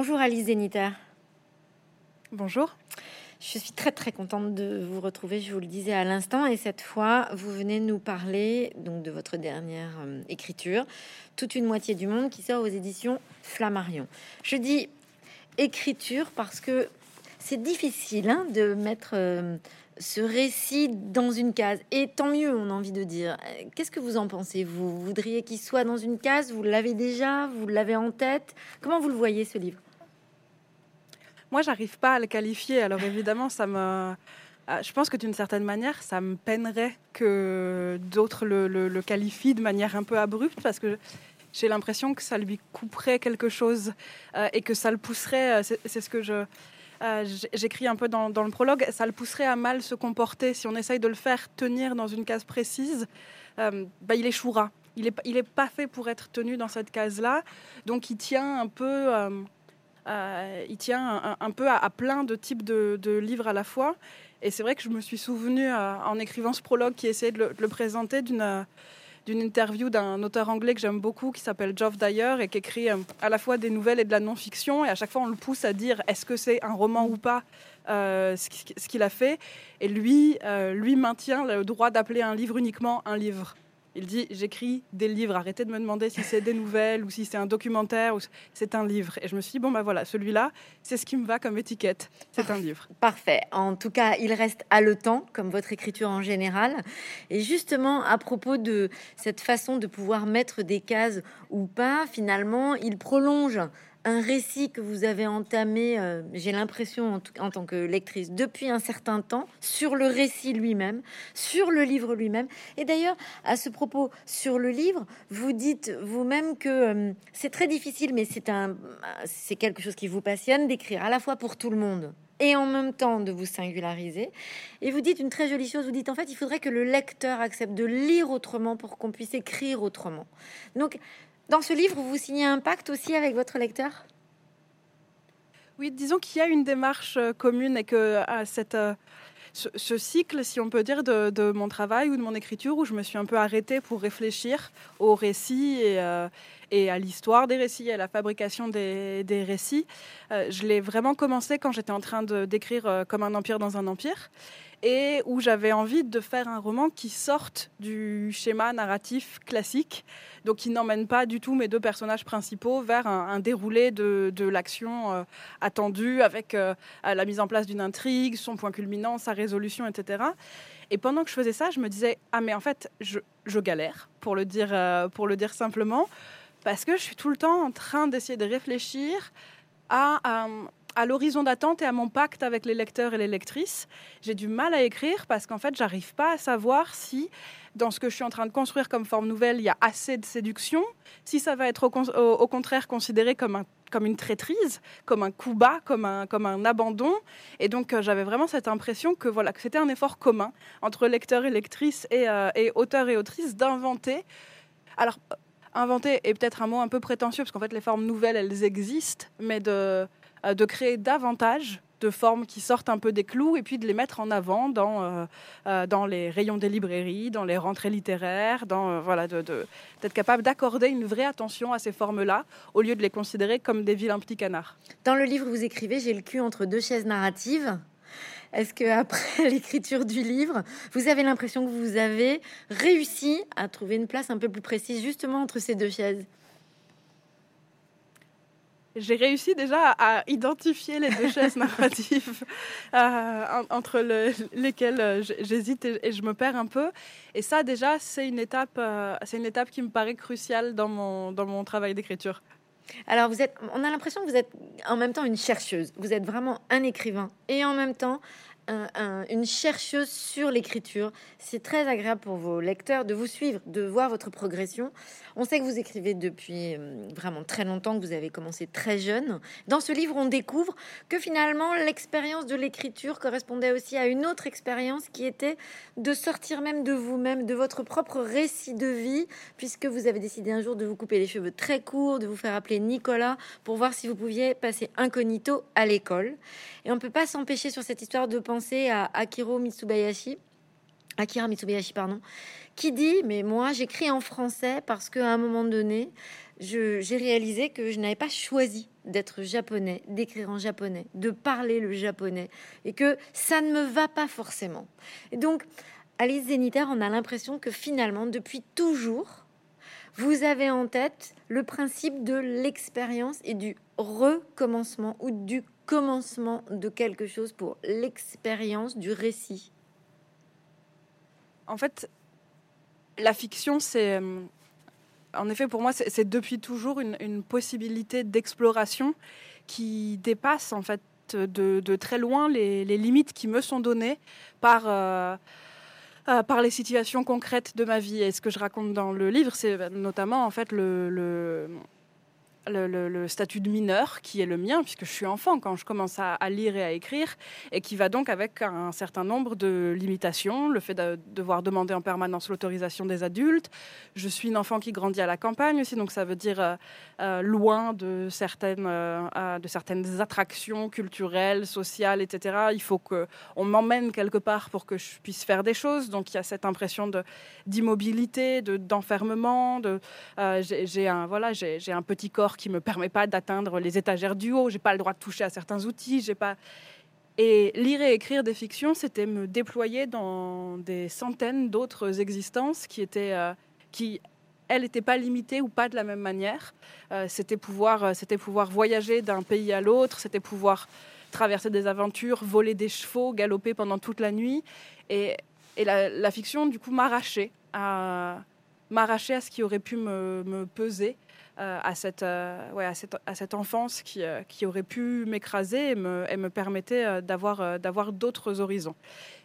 Bonjour Alice Zéniter. Bonjour. Je suis très très contente de vous retrouver, je vous le disais à l'instant, et cette fois vous venez nous parler donc de votre dernière écriture, Toute une moitié du monde, qui sort aux éditions Flammarion. Je dis écriture parce que c'est difficile de mettre ce récit dans une case, et tant mieux, on a envie de dire. Qu'est-ce que vous en pensez? Vous voudriez qu'il soit dans une case? Vous l'avez déjà? Vous l'avez en tête? Comment vous le voyez, ce livre? Moi, j'arrive pas à le qualifier. Alors évidemment, je pense que d'une certaine manière, ça me peinerait que d'autres le qualifient de manière un peu abrupte, parce que j'ai l'impression que ça lui couperait quelque chose et que ça le pousserait. C'est ce que j'écris un peu dans le prologue. Ça le pousserait à mal se comporter. Si on essaye de le faire tenir dans une case précise, il échouera. Il est pas fait pour être tenu dans cette case-là. Donc, il tient un peu... Il tient un peu à plein de types de livres à la fois. Et c'est vrai que je me suis souvenue, en écrivant ce prologue qui essayait de le présenter, d'une interview d'un auteur anglais que j'aime beaucoup, qui s'appelle Geoff Dyer, et qui écrit à la fois des nouvelles et de la non-fiction. Et à chaque fois, on le pousse à dire est-ce que c'est un roman ou pas, ce qu'il a fait. Et lui maintient le droit d'appeler un livre uniquement un livre. Il dit « J'écris des livres, arrêtez de me demander si c'est des nouvelles ou si c'est un documentaire, ou c'est un livre. » Et je me suis dit « Bon, ben voilà, celui-là, c'est ce qui me va comme étiquette, c'est un livre. » Parfait. En tout cas, il reste haletant, comme votre écriture en général. Et justement, à propos de cette façon de pouvoir mettre des cases ou pas, finalement, il prolonge un récit que vous avez entamé, j'ai l'impression en tant que lectrice, depuis un certain temps, sur le récit lui-même, sur le livre lui-même. Et d'ailleurs, à ce propos, sur le livre, vous dites vous-même que c'est très difficile, mais c'est quelque chose qui vous passionne, d'écrire à la fois pour tout le monde et en même temps de vous singulariser. Et vous dites une très jolie chose, vous dites en fait, il faudrait que le lecteur accepte de lire autrement pour qu'on puisse écrire autrement. Donc, dans ce livre, vous signez un pacte aussi avec votre lecteur ? Oui, disons qu'il y a une démarche commune et que ce cycle, si on peut dire, de mon travail ou de mon écriture, où je me suis un peu arrêtée pour réfléchir aux récits et à l'histoire des récits, à la fabrication des récits, je l'ai vraiment commencé quand j'étais en train d'écrire Comme un empire dans un empire, et où j'avais envie de faire un roman qui sorte du schéma narratif classique, donc qui n'emmène pas du tout mes deux personnages principaux vers un déroulé de l'action attendue, avec la mise en place d'une intrigue, son point culminant, sa résolution, etc. Et pendant que je faisais ça, je me disais « Ah mais en fait, je galère », pour le dire simplement, parce que je suis tout le temps en train d'essayer de réfléchir à l'horizon d'attente et à mon pacte avec les lecteurs et les lectrices. J'ai du mal à écrire parce qu'en fait, j'arrive pas à savoir si, dans ce que je suis en train de construire comme forme nouvelle, il y a assez de séduction, si ça va être au contraire considéré comme une traîtrise, comme un coup bas, comme un abandon. Et donc, j'avais vraiment cette impression que c'était un effort commun entre lecteurs et lectrices et auteurs et autrices d'inventer. Alors, inventer est peut-être un mot un peu prétentieux, parce qu'en fait, les formes nouvelles, elles existent, mais de créer davantage de formes qui sortent un peu des clous et puis de les mettre en avant dans les rayons des librairies, dans les rentrées littéraires, d'être capable d'accorder une vraie attention à ces formes-là au lieu de les considérer comme des vilains petits canards. Dans le livre, vous écrivez « J'ai le cul entre deux chaises narratives ». Est-ce qu'après l'écriture du livre, vous avez l'impression que vous avez réussi à trouver une place un peu plus précise justement entre ces deux chaises ? J'ai réussi déjà à identifier les deux chaises narratives entre lesquelles j'hésite et je me perds un peu. Et ça, déjà, c'est une étape qui me paraît cruciale dans mon travail d'écriture. Alors, on a l'impression que vous êtes en même temps une chercheuse. Vous êtes vraiment un écrivain et en même temps une chercheuse sur l'écriture. C'est très agréable pour vos lecteurs de vous suivre, de voir votre progression. On sait que vous écrivez depuis vraiment très longtemps, que vous avez commencé très jeune. Dans ce livre, on découvre que finalement, l'expérience de l'écriture correspondait aussi à une autre expérience qui était de sortir même de vous-même, de votre propre récit de vie, puisque vous avez décidé un jour de vous couper les cheveux très courts, de vous faire appeler Nicolas pour voir si vous pouviez passer incognito à l'école. Et on ne peut pas s'empêcher sur cette histoire de penser à Akira Mizubayashi, qui dit « Mais moi, j'écris en français parce qu'à un moment donné, j'ai réalisé que je n'avais pas choisi d'être japonais, d'écrire en japonais, de parler le japonais, et que ça ne me va pas forcément. Et donc, Alice Zéniter, on a l'impression que finalement, depuis toujours, vous avez en tête le principe de l'expérience et du recommencement ou du commencement de quelque chose pour l'expérience du récit. En fait, la fiction, c'est... En effet, pour moi, c'est depuis toujours une possibilité d'exploration qui dépasse en fait de très loin les limites qui me sont données par les situations concrètes de ma vie. Et ce que je raconte dans le livre, c'est notamment en fait le statut de mineur qui est le mien, puisque je suis enfant quand je commence à lire et à écrire, et qui va donc avec un certain nombre de limitations, le fait de devoir demander en permanence l'autorisation des adultes. Je suis une enfant qui grandit à la campagne aussi, donc ça veut dire loin de certaines attractions culturelles, sociales, etc. Il faut qu'on m'emmène quelque part pour que je puisse faire des choses, donc il y a cette impression d'immobilité, d'enfermement. J'ai un petit corps qui me permet pas d'atteindre les étagères du haut, j'ai pas le droit de toucher à certains outils, Et lire et écrire des fictions, c'était me déployer dans des centaines d'autres existences qui elles n'étaient pas limitées ou pas de la même manière. C'était pouvoir voyager d'un pays à l'autre, c'était pouvoir traverser des aventures, voler des chevaux, galoper pendant toute la nuit, et la fiction du coup m'arrachait à ce qui aurait pu me peser. À cette enfance qui aurait pu m'écraser et me permettait d'avoir d'autres horizons.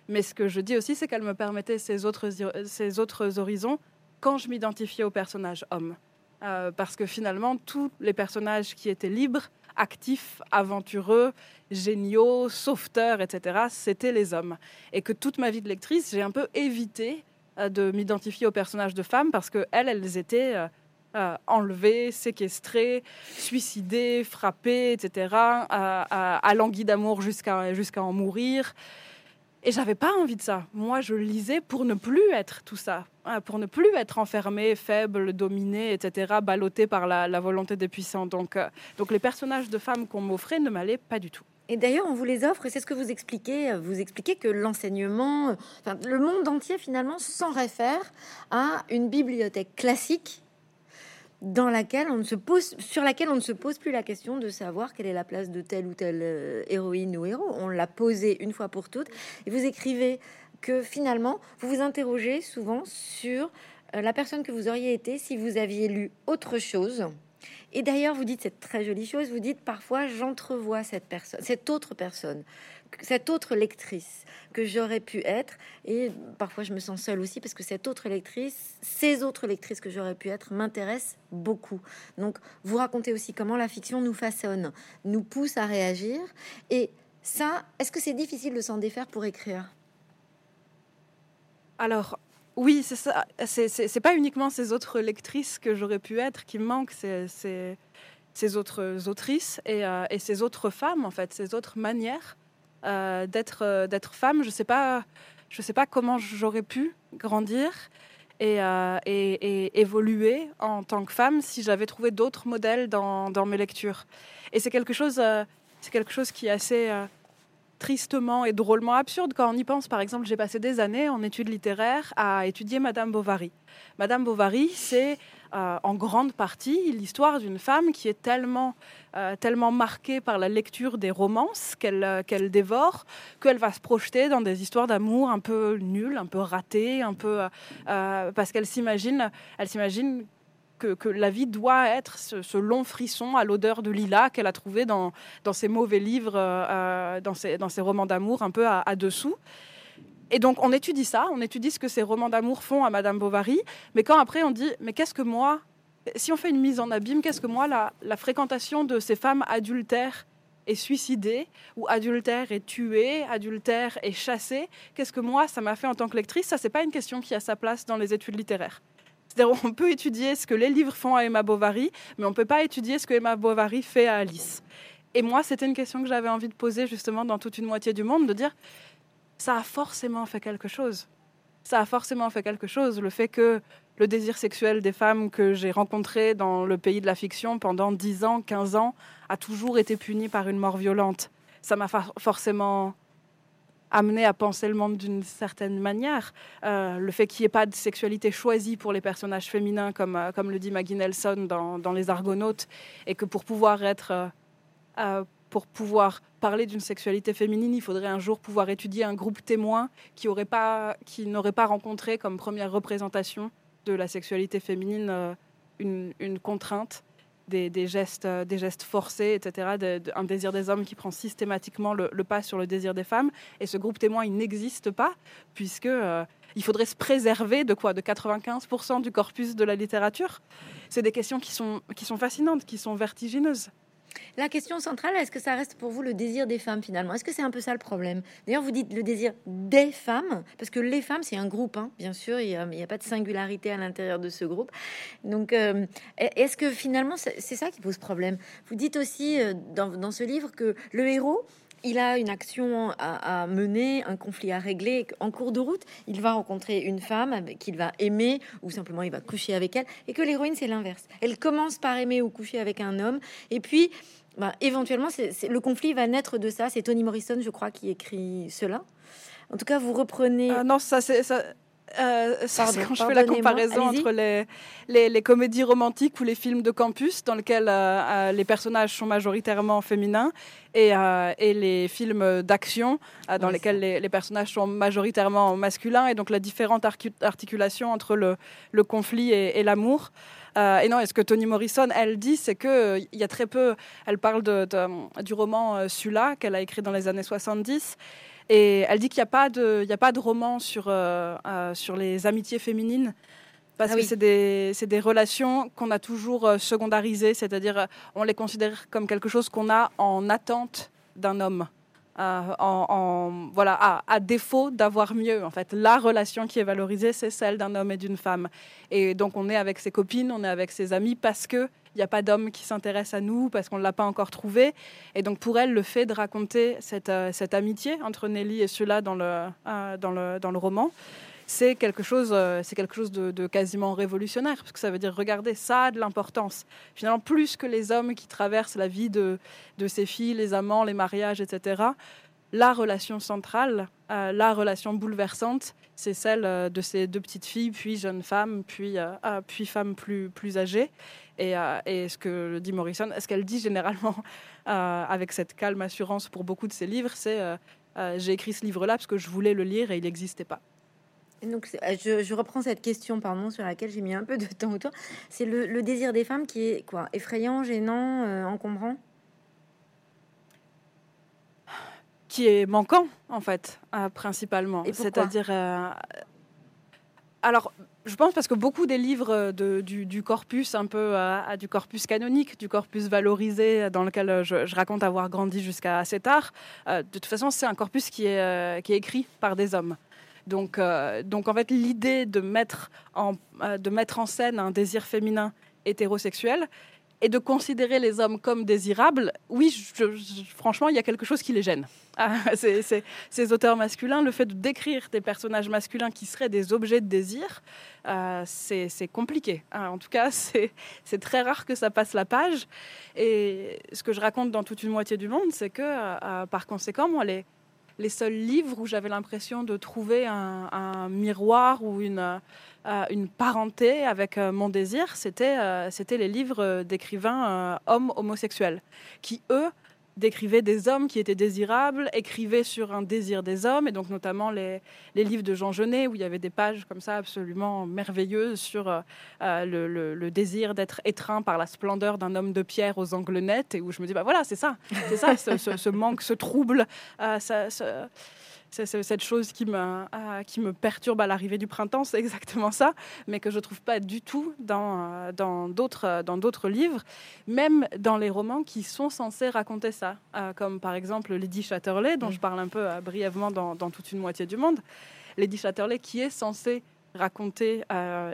Mais ce que je dis aussi, c'est qu'elle me permettait ces autres horizons quand je m'identifiais aux personnages hommes. Parce que finalement, tous les personnages qui étaient libres, actifs, aventureux, géniaux, sauveteurs, etc., c'était les hommes. Et que toute ma vie de lectrice, j'ai un peu évité de m'identifier aux personnages de femmes parce qu'elles étaient... enlevées, séquestrées, suicidées, frappées, etc., alanguies d'amour jusqu'à en mourir. Et j'avais pas envie de ça. Moi, je lisais pour ne plus être tout ça, pour ne plus être enfermée, faible, dominée, etc., ballottée par la volonté des puissants. Donc les personnages de femmes qu'on m'offrait ne m'allaient pas du tout. Et d'ailleurs, on vous les offre, et c'est ce que vous expliquez. Vous expliquez que l'enseignement, le monde entier, finalement, s'en réfère à une bibliothèque classique sur laquelle on ne se pose plus la question de savoir quelle est la place de telle ou telle héroïne ou héros. On l'a posée une fois pour toutes. Et vous écrivez que finalement, vous vous interrogez souvent sur la personne que vous auriez été si vous aviez lu autre chose. Et d'ailleurs, vous dites cette très jolie chose, vous dites parfois, j'entrevois cette autre personne, cette autre lectrice que j'aurais pu être. Et parfois, je me sens seule aussi parce que ces autres lectrices que j'aurais pu être m'intéressent beaucoup. Donc, vous racontez aussi comment la fiction nous façonne, nous pousse à réagir. Et ça, est-ce que c'est difficile de s'en défaire pour écrire ? Alors... Oui, c'est ça. C'est pas uniquement ces autres lectrices que j'aurais pu être qui me manquent, c'est ces autres autrices et ces autres femmes en fait, ces autres manières d'être femme. Je sais pas comment j'aurais pu grandir et évoluer en tant que femme si j'avais trouvé d'autres modèles dans mes lectures. Et c'est quelque chose qui est assez tristement et drôlement absurde quand on y pense. Par exemple, j'ai passé des années en études littéraires à étudier Madame Bovary. Madame Bovary, c'est en grande partie l'histoire d'une femme qui est tellement marquée par la lecture des romances qu'elle dévore, qu'elle va se projeter dans des histoires d'amour un peu nulles, un peu ratées, parce qu'elle s'imagine que la vie doit être ce long frisson à l'odeur de lilas qu'elle a trouvé dans ses mauvais livres, dans ses romans d'amour un peu à dessous. Et donc on étudie ça, on étudie ce que ces romans d'amour font à Madame Bovary, mais quand après on dit, mais qu'est-ce que moi, si on fait une mise en abîme, qu'est-ce que moi la fréquentation de ces femmes adultères et suicidée, ou adultère et tuée, adultère et chassée, qu'est-ce que moi ça m'a fait en tant que lectrice? Ça, c'est pas une question qui a sa place dans les études littéraires. C'est-à-dire on peut étudier ce que les livres font à Emma Bovary, mais on ne peut pas étudier ce que Emma Bovary fait à Alice. Et moi, c'était une question que j'avais envie de poser justement dans Toute une moitié du monde, de dire ça a forcément fait quelque chose. Le fait que le désir sexuel des femmes que j'ai rencontrées dans le pays de la fiction pendant 10 ans, 15 ans, a toujours été puni par une mort violente. Ça m'a forcément amené à penser le monde d'une certaine manière. Le fait qu'il n'y ait pas de sexualité choisie pour les personnages féminins, comme le dit Maggie Nelson dans Les Argonautes, et que pour pouvoir être... pour pouvoir parler d'une sexualité féminine, il faudrait un jour pouvoir étudier un groupe témoin qui n'aurait pas rencontré comme première représentation de la sexualité féminine une contrainte, des gestes forcés, etc., un désir des hommes qui prend systématiquement le pas sur le désir des femmes. Et ce groupe témoin, il n'existe pas, puisque il faudrait se préserver de 95% du corpus de la littérature. C'est des questions qui sont fascinantes, qui sont vertigineuses. La question centrale, est-ce que ça reste pour vous le désir des femmes finalement ? Est-ce que c'est un peu ça le problème ? D'ailleurs, vous dites le désir des femmes, parce que les femmes, c'est un groupe, hein, bien sûr, il n'y a pas de singularité à l'intérieur de ce groupe. Donc, est-ce que finalement, c'est ça qui pose problème ? Vous dites aussi dans ce livre que le héros, il a une action à mener, un conflit à régler. En cours de route, il va rencontrer une femme qu'il va aimer ou simplement il va coucher avec elle. Et que l'héroïne, c'est l'inverse. Elle commence par aimer ou coucher avec un homme. Et puis, éventuellement, le conflit va naître de ça. C'est Toni Morrison, je crois, qui écrit cela. En tout cas, vous reprenez... non, ça, c'est... Ça... quand je fais la comparaison entre les comédies romantiques ou les films de campus dans lesquels les personnages sont majoritairement féminins et les films d'action dans lesquels les personnages sont majoritairement masculins, et donc la différente articulation entre le conflit et l'amour. Et non, et ce que Toni Morrison, elle dit, c'est qu'il y a très peu... Elle parle du roman Sula, qu'elle a écrit dans les années 70, et elle dit qu'il n'y a pas de roman sur les amitiés féminines, parce que c'est des relations qu'on a toujours secondarisées, c'est-à-dire on les considère comme quelque chose qu'on a en attente d'un homme, à défaut d'avoir mieux. En fait, la relation qui est valorisée, c'est celle d'un homme et d'une femme. Et donc on est avec ses copines, on est avec ses amis, parce que il n'y a pas d'homme qui s'intéresse à nous, parce qu'on ne l'a pas encore trouvé. Et donc, pour elle, le fait de raconter cette amitié entre Nelly et Sula dans le roman, c'est quelque chose de quasiment révolutionnaire, parce que ça veut dire, regardez, ça a de l'importance. Finalement, plus que les hommes qui traversent la vie de ces filles, les amants, les mariages, etc., la relation centrale, la relation bouleversante, c'est celle de ces deux petites filles, puis jeunes femmes, puis femmes plus âgées. Et ce que dit Morrison, ce qu'elle dit généralement avec cette calme assurance pour beaucoup de ses livres, c'est j'ai écrit ce livre-là parce que je voulais le lire et il n'existait pas. Donc, je reprends cette question, pardon, sur laquelle j'ai mis un peu de temps autour. C'est le désir des femmes qui est quoi ? Effrayant, gênant, encombrant ? Qui est manquant, en fait, principalement. C'est-à-dire... Alors, je pense parce que beaucoup des livres du corpus, un peu du corpus canonique, du corpus valorisé, dans lequel je raconte avoir grandi jusqu'à assez tard, de toute façon, c'est un corpus qui est écrit par des hommes. Donc en fait, l'idée de mettre en scène un désir féminin hétérosexuel et de considérer les hommes comme désirables, oui, franchement, il y a quelque chose qui les gêne. Ces auteurs masculins, le fait de décrire des personnages masculins qui seraient des objets de désir, c'est compliqué. En tout cas, c'est très rare que ça passe la page. Et ce que je raconte dans Toute une moitié du monde, c'est que, par conséquent, moi, les seuls livres où j'avais l'impression de trouver un miroir ou une parenté avec mon désir, c'était les livres d'écrivains hommes homosexuels, qui, eux, décrivaient des hommes qui étaient désirables, écrivaient sur un désir des hommes, et donc notamment les livres de Jean Genet, où il y avait des pages comme ça absolument merveilleuses sur le désir d'être étreint par la splendeur d'un homme de pierre aux angles nets, et où je me dis, voilà, c'est ça, ce manque, ce trouble, cette chose qui me perturbe à l'arrivée du printemps, c'est exactement ça, mais que je ne trouve pas du tout dans d'autres livres, même dans les romans qui sont censés raconter ça, comme par exemple Lady Chatterley, dont je parle un peu brièvement dans Toute une moitié du monde. Lady Chatterley qui est censée raconter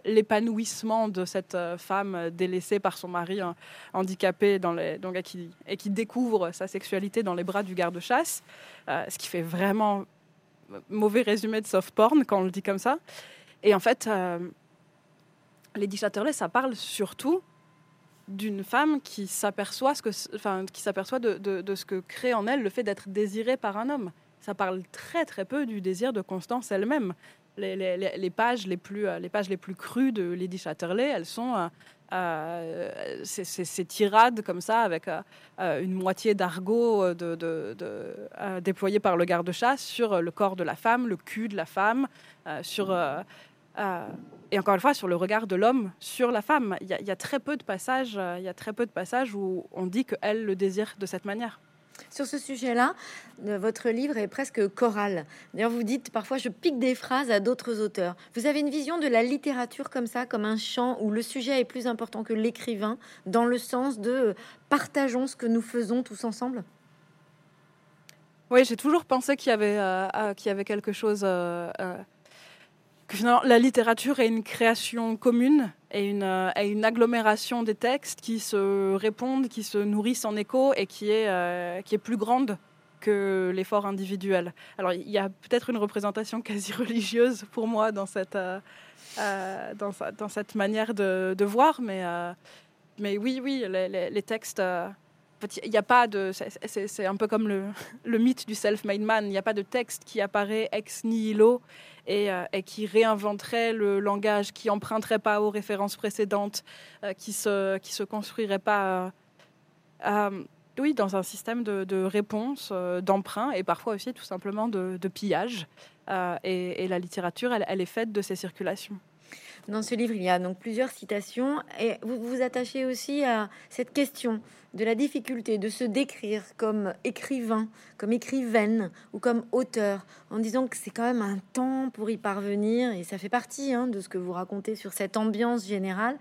l'épanouissement de cette femme délaissée par son mari handicapé qui découvre sa sexualité dans les bras du garde-chasse, ce qui fait vraiment mauvais résumé de soft porn quand on le dit comme ça. Et en fait, Lady Chatterley, ça parle surtout d'une femme qui s'aperçoit, de ce que crée en elle le fait d'être désirée par un homme. Ça parle très très peu du désir de Constance elle-même. Les pages les plus crues de Lady Chatterley, elles sont ces tirades comme ça avec une moitié d'argot déployée par le garde-chasse sur le corps de la femme, le cul de la femme, et encore une fois sur le regard de l'homme sur la femme. Il y a très peu de passages, où on dit qu'elle le désire de cette manière. Sur ce sujet-là, votre livre est presque choral. D'ailleurs, vous dites parfois, je pique des phrases à d'autres auteurs. Vous avez une vision de la littérature comme ça, comme un chant où le sujet est plus important que l'écrivain, dans le sens de partageons ce que nous faisons tous ensemble. Oui, j'ai toujours pensé qu'il y avait quelque chose. Que finalement, la littérature est une création commune et une agglomération des textes qui se répondent, qui se nourrissent en écho et qui est plus grande que l'effort individuel. Alors, il y a peut-être une représentation quasi religieuse pour moi dans cette manière de voir, mais oui, les textes. En fait, il n'y a pas de. C'est un peu comme le mythe du self-made man. Il n'y a pas de texte qui apparaît ex nihilo et qui réinventerait le langage, qui emprunterait pas aux références précédentes, qui se construirait pas. Oui, dans un système de réponse, d'emprunt et parfois aussi tout simplement de pillage. Et la littérature, elle est faite de ces circulations. Dans ce livre, il y a donc plusieurs citations et vous vous attachez aussi à cette question de la difficulté de se décrire comme écrivain, comme écrivaine ou comme auteur, en disant que c'est quand même un temps pour y parvenir et ça fait partie de ce que vous racontez sur cette ambiance générale.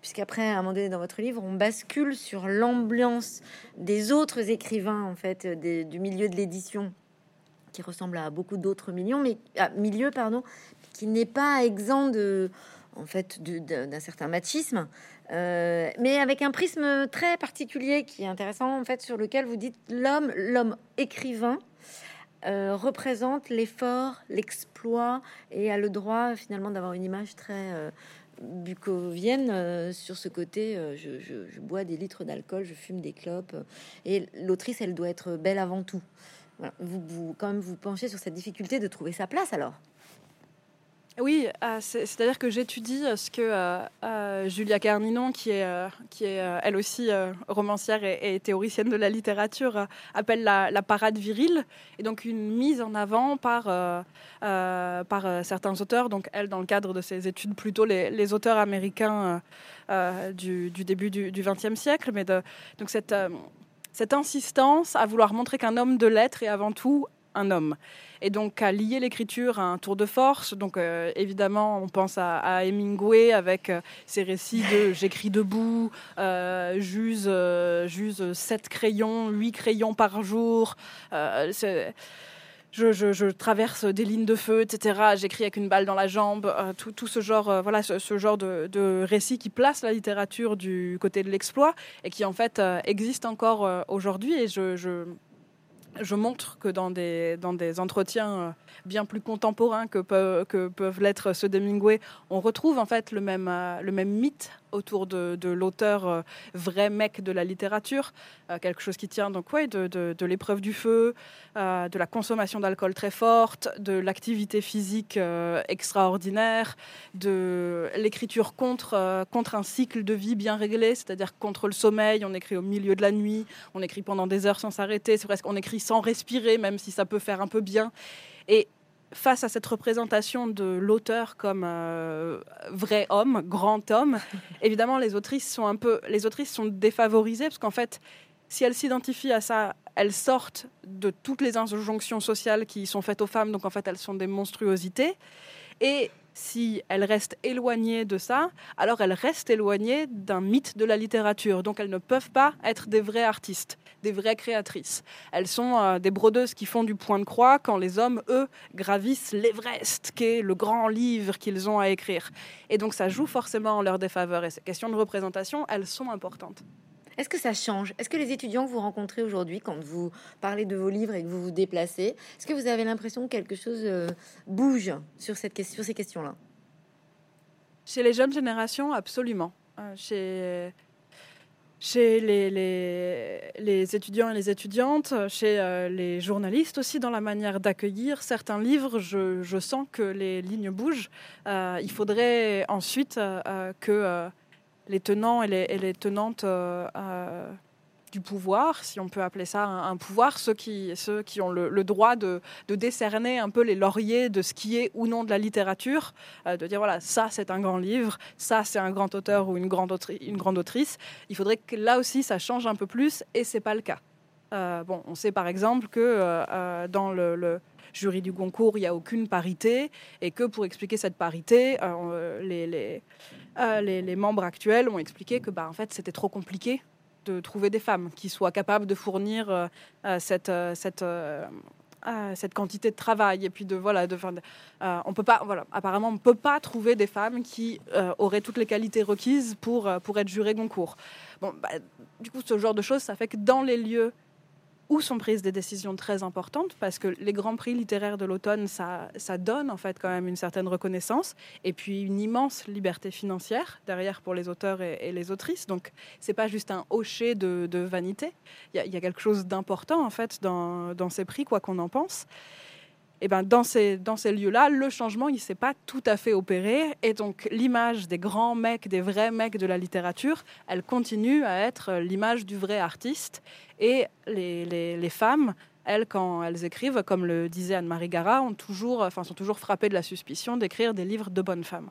Puisqu'après, à un moment donné, dans votre livre, on bascule sur l'ambiance des autres écrivains, en fait, du milieu de l'édition, qui ressemble à beaucoup d'autres milieux, qui n'est pas exempt d'un certain machisme, mais avec un prisme très particulier qui est intéressant, en fait, sur lequel vous dites l'homme écrivain représente l'effort, l'exploit et a le droit finalement d'avoir une image très bucovienne sur ce côté je bois des litres d'alcool, je fume des clopes, et l'autrice elle doit être belle avant tout. Voilà. Vous quand même vous penchez sur cette difficulté de trouver sa place alors. Oui, c'est-à-dire que j'étudie ce que Julia Kerninon, qui est elle aussi romancière et théoricienne de la littérature, appelle la parade virile, et donc une mise en avant par certains auteurs. Donc elle, dans le cadre de ses études, plutôt les auteurs américains du début du XXe siècle, mais donc cette insistance à vouloir montrer qu'un homme de lettres est avant tout un homme, et donc à lier l'écriture à un tour de force. Donc évidemment on pense à Hemingway avec ses récits de j'écris debout, j'use 7 crayons, 8 crayons par jour, je traverse des lignes de feu, etc. J'écris avec une balle dans la jambe, tout ce genre, ce genre de récit qui place la littérature du côté de l'exploit et qui en fait existe encore aujourd'hui. Et je montre que dans des entretiens bien plus contemporains que peuvent l'être ceux d'Hemingway, on retrouve en fait le même mythe autour de l'auteur vrai mec de la littérature, quelque chose qui tient donc de l'épreuve du feu, de la consommation d'alcool très forte, de l'activité physique extraordinaire, de l'écriture contre un cycle de vie bien réglé, c'est-à-dire contre le sommeil. On écrit au milieu de la nuit, on écrit pendant des heures sans s'arrêter, c'est presque on écrit sans respirer, même si ça peut faire un peu bien. Et face à cette représentation de l'auteur comme vrai homme, grand homme, évidemment les autrices sont défavorisées, parce qu'en fait, si elles s'identifient à ça, elles sortent de toutes les injonctions sociales qui sont faites aux femmes, donc en fait elles sont des monstruosités. Et si elles restent éloignées de ça, alors elles restent éloignées d'un mythe de la littérature. Donc elles ne peuvent pas être des vrais artistes, des vraies créatrices. Elles sont des brodeuses qui font du point de croix quand les hommes, eux, gravissent l'Everest, qui est le grand livre qu'ils ont à écrire. Et donc ça joue forcément en leur défaveur. Et ces questions de représentation, elles sont importantes. Est-ce que ça change ? Est-ce que les étudiants que vous rencontrez aujourd'hui, quand vous parlez de vos livres et que vous vous déplacez, est-ce que vous avez l'impression que quelque chose bouge sur ces questions-là ? Chez les jeunes générations, absolument. Chez les étudiants et les étudiantes, chez les journalistes aussi, dans la manière d'accueillir certains livres, je sens que les lignes bougent. Il faudrait ensuite que les tenants et les tenantes du pouvoir, si on peut appeler ça un pouvoir, ceux qui ont le droit de décerner un peu les lauriers de ce qui est ou non de la littérature, de dire voilà, ça c'est un grand livre, ça c'est un grand auteur ou une grande autrice. Il faudrait que là aussi ça change un peu plus, et c'est pas le cas. On sait par exemple que dans le jury du Goncourt, il n'y a aucune parité, et que pour expliquer cette parité, les membres actuels ont expliqué que en fait c'était trop compliqué de trouver des femmes qui soient capables de fournir cette quantité de travail, et puis on peut pas, apparemment on ne peut pas trouver des femmes qui auraient toutes les qualités requises pour être jurées Goncourt. Du coup, ce genre de choses, ça fait que dans les lieux où sont prises des décisions très importantes, parce que les grands prix littéraires de l'automne, ça donne en fait quand même une certaine reconnaissance, et puis une immense liberté financière derrière pour les auteurs et les autrices. Donc c'est pas juste un hocher de vanité. Il y a quelque chose d'important en fait dans ces prix, quoi qu'on en pense. Et dans ces lieux-là, le changement, il s'est pas tout à fait opéré, et donc l'image des grands mecs, des vrais mecs de la littérature, elle continue à être l'image du vrai artiste. Et les femmes, elles, quand elles écrivent, comme le disait Anne-Marie Gara, sont toujours frappées de la suspicion d'écrire des livres de bonnes femmes.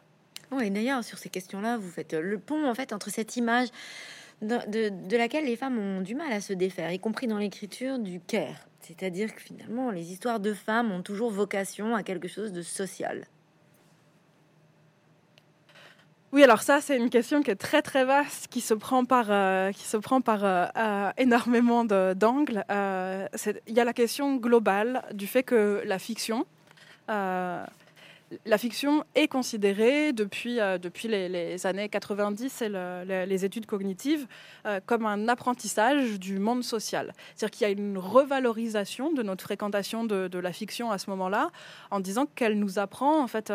Oui, et d'ailleurs, sur ces questions-là, vous faites le pont en fait entre cette image de laquelle les femmes ont du mal à se défaire, y compris dans l'écriture, du care. C'est-à-dire que finalement, les histoires de femmes ont toujours vocation à quelque chose de social. Oui, alors ça, c'est une question qui est très très vaste, qui se prend par énormément d'angles. Il y a la question globale du fait que la fiction est considérée depuis les années 90 et les études cognitives comme un apprentissage du monde social. C'est-à-dire qu'il y a une revalorisation de notre fréquentation de la fiction à ce moment-là, en disant qu'elle nous apprend, en fait,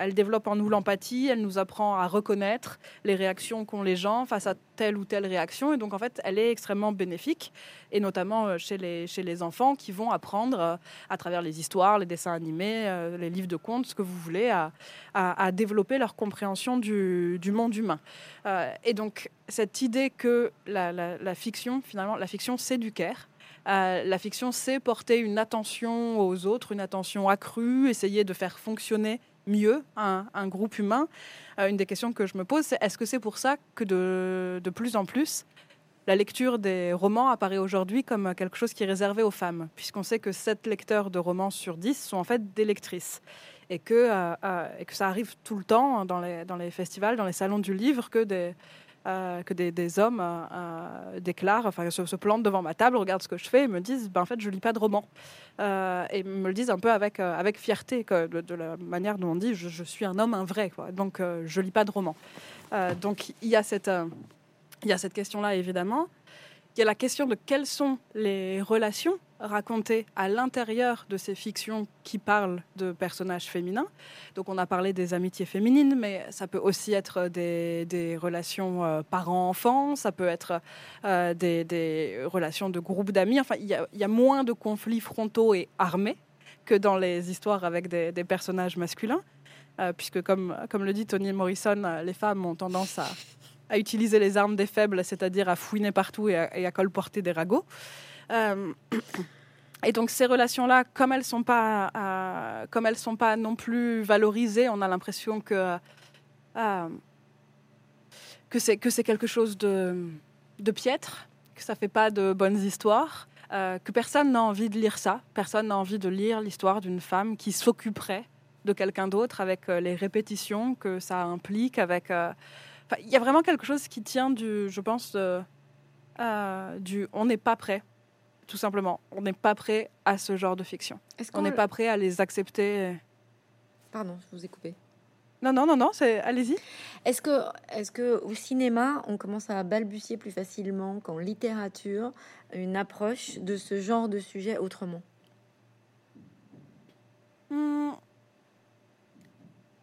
elle développe en nous l'empathie, elle nous apprend à reconnaître les réactions qu'ont les gens face à telle ou telle réaction, et donc en fait elle est extrêmement bénéfique, et notamment chez les enfants qui vont apprendre à travers les histoires, les dessins animés, les livres de contes, ce que vous voulez, à développer leur compréhension du monde humain. Et donc cette idée que la fiction, finalement, la fiction c'est du care. La fiction c'est porter une attention aux autres, une attention accrue, essayer de faire fonctionner mieux un groupe humain. Une des questions que je me pose, c'est est-ce que c'est pour ça que de plus en plus la lecture des romans apparaît aujourd'hui comme quelque chose qui est réservé aux femmes, puisqu'on sait que 7 lecteurs de romans sur 10 sont en fait des lectrices, et que ça arrive tout le temps dans les festivals, dans les salons du livre, que des hommes déclarent, enfin se plantent devant ma table, regardent ce que je fais et me disent en fait je lis pas de roman, et me le disent un peu avec fierté, quoi, de la manière dont on dit je suis un homme, un vrai, quoi, donc je lis pas de roman. Donc il y a cette question-là, évidemment. Il y a la question de quelles sont les relations racontées à l'intérieur de ces fictions qui parlent de personnages féminins. Donc on a parlé des amitiés féminines, mais ça peut aussi être des relations parents-enfants, ça peut être des relations de groupes d'amis. Enfin, il y a moins de conflits frontaux et armés que dans les histoires avec des personnages masculins, puisque comme le dit Toni Morrison, les femmes ont tendance à utiliser les armes des faibles, c'est-à-dire à fouiner partout et à colporter des ragots. Et donc ces relations-là, comme elles sont pas non plus valorisées, on a l'impression que c'est quelque chose de piètre, que ça fait pas de bonnes histoires, que personne n'a envie de lire ça, personne n'a envie de lire l'histoire d'une femme qui s'occuperait de quelqu'un d'autre, avec les répétitions que ça implique, avec il y a vraiment quelque chose qui tient du on n'est pas prêt, tout simplement. On n'est pas prêt à ce genre de fiction. On n'est pas prêt à les accepter. Pardon, je vous ai coupé. Non, allez-y. Est-ce que au cinéma, on commence à balbutier plus facilement qu'en littérature une approche de ce genre de sujet autrement ?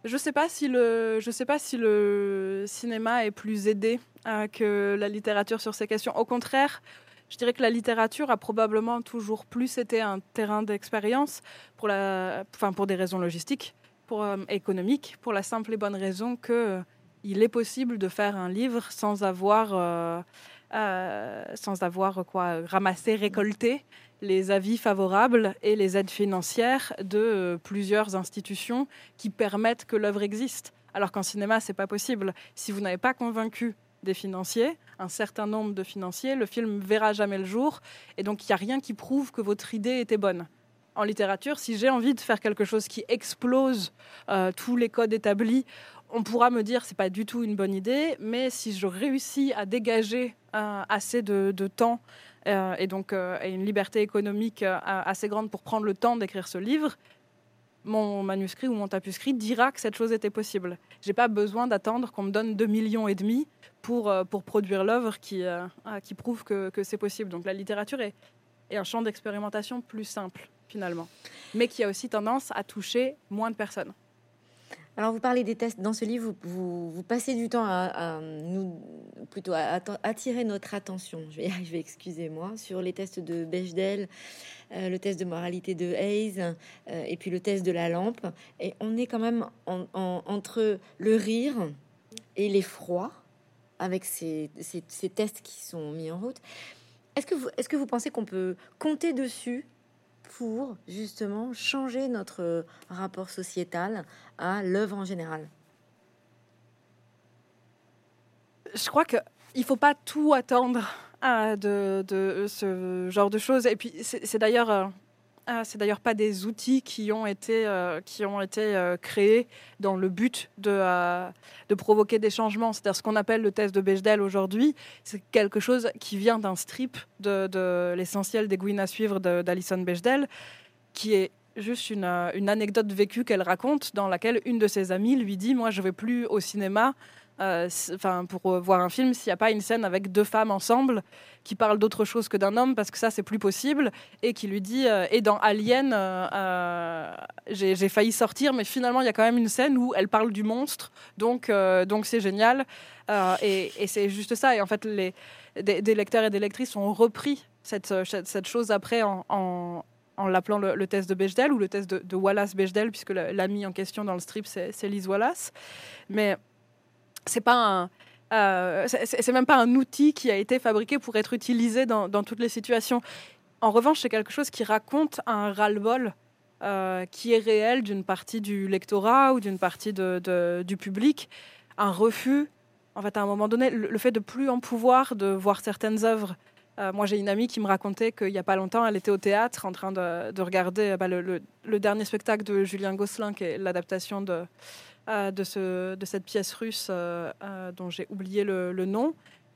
Je sais pas si le cinéma est plus aidé que la littérature sur ces questions. Au contraire, je dirais que la littérature a probablement toujours plus été un terrain d'expérience pour des raisons logistiques, économiques, pour la simple et bonne raison que il est possible de faire un livre sans avoir ramassé, récolté les avis favorables et les aides financières de plusieurs institutions qui permettent que l'œuvre existe. Alors qu'en cinéma, c'est pas possible. Si vous n'avez pas convaincu des financiers, un certain nombre de financiers, le film verra jamais le jour. Et donc, il n'y a rien qui prouve que votre idée était bonne. En littérature, si j'ai envie de faire quelque chose qui explose tous les codes établis, on pourra me dire que ce n'est pas du tout une bonne idée, mais si je réussis à dégager assez de temps et donc une liberté économique assez grande pour prendre le temps d'écrire ce livre, mon manuscrit ou mon tapuscrit dira que cette chose était possible. Je n'ai pas besoin d'attendre qu'on me donne 2,5 millions pour produire l'œuvre qui prouve que c'est possible. Donc la littérature est un champ d'expérimentation plus simple, finalement, mais qui a aussi tendance à toucher moins de personnes. Alors, vous parlez des tests. Dans ce livre, vous passez du temps à attirer notre attention, excusez-moi, sur les tests de Bechdel, le test de moralité de Hayes, et puis le test de la lampe. Et on est quand même entre le rire et l'effroi avec ces tests qui sont mis en route. Est-ce que vous pensez qu'on peut compter dessus pour justement changer notre rapport sociétal à l'œuvre en général? Je crois qu'il ne faut pas tout attendre de ce genre de choses. Et puis, c'est d'ailleurs pas des outils qui ont été créés dans le but de provoquer des changements. C'est-à-dire ce qu'on appelle le test de Bechdel aujourd'hui, c'est quelque chose qui vient d'un strip de l'essentiel d'Aiguille à suivre d'Alison Bechdel, qui est juste une anecdote vécue qu'elle raconte, dans laquelle une de ses amies lui dit « Moi, je ne vais plus au cinéma ». Pour voir un film, s'il n'y a pas une scène avec deux femmes ensemble qui parlent d'autre chose que d'un homme, parce que ça, c'est plus possible, et qui lui dit et dans Alien, j'ai failli sortir, mais finalement, il y a quand même une scène où elle parle du monstre, donc c'est génial. Et c'est juste ça. Et en fait, des lecteurs et des lectrices ont repris cette chose après en l'appelant le test de Bechdel, ou le test de Wallace-Bechdel, puisque l'ami en question dans le strip, c'est Liz Wallace. Mais c'est même pas un outil qui a été fabriqué pour être utilisé dans toutes les situations. En revanche, c'est quelque chose qui raconte un ras-le-bol qui est réel d'une partie du lectorat ou d'une partie du public. Un refus, en fait, à un moment donné, le fait de plus en pouvoir de voir certaines œuvres. Moi, j'ai une amie qui me racontait qu'il n'y a pas longtemps, elle était au théâtre en train de regarder le dernier spectacle de Julien Gosselin, qui est l'adaptation de cette pièce russe dont j'ai oublié le nom,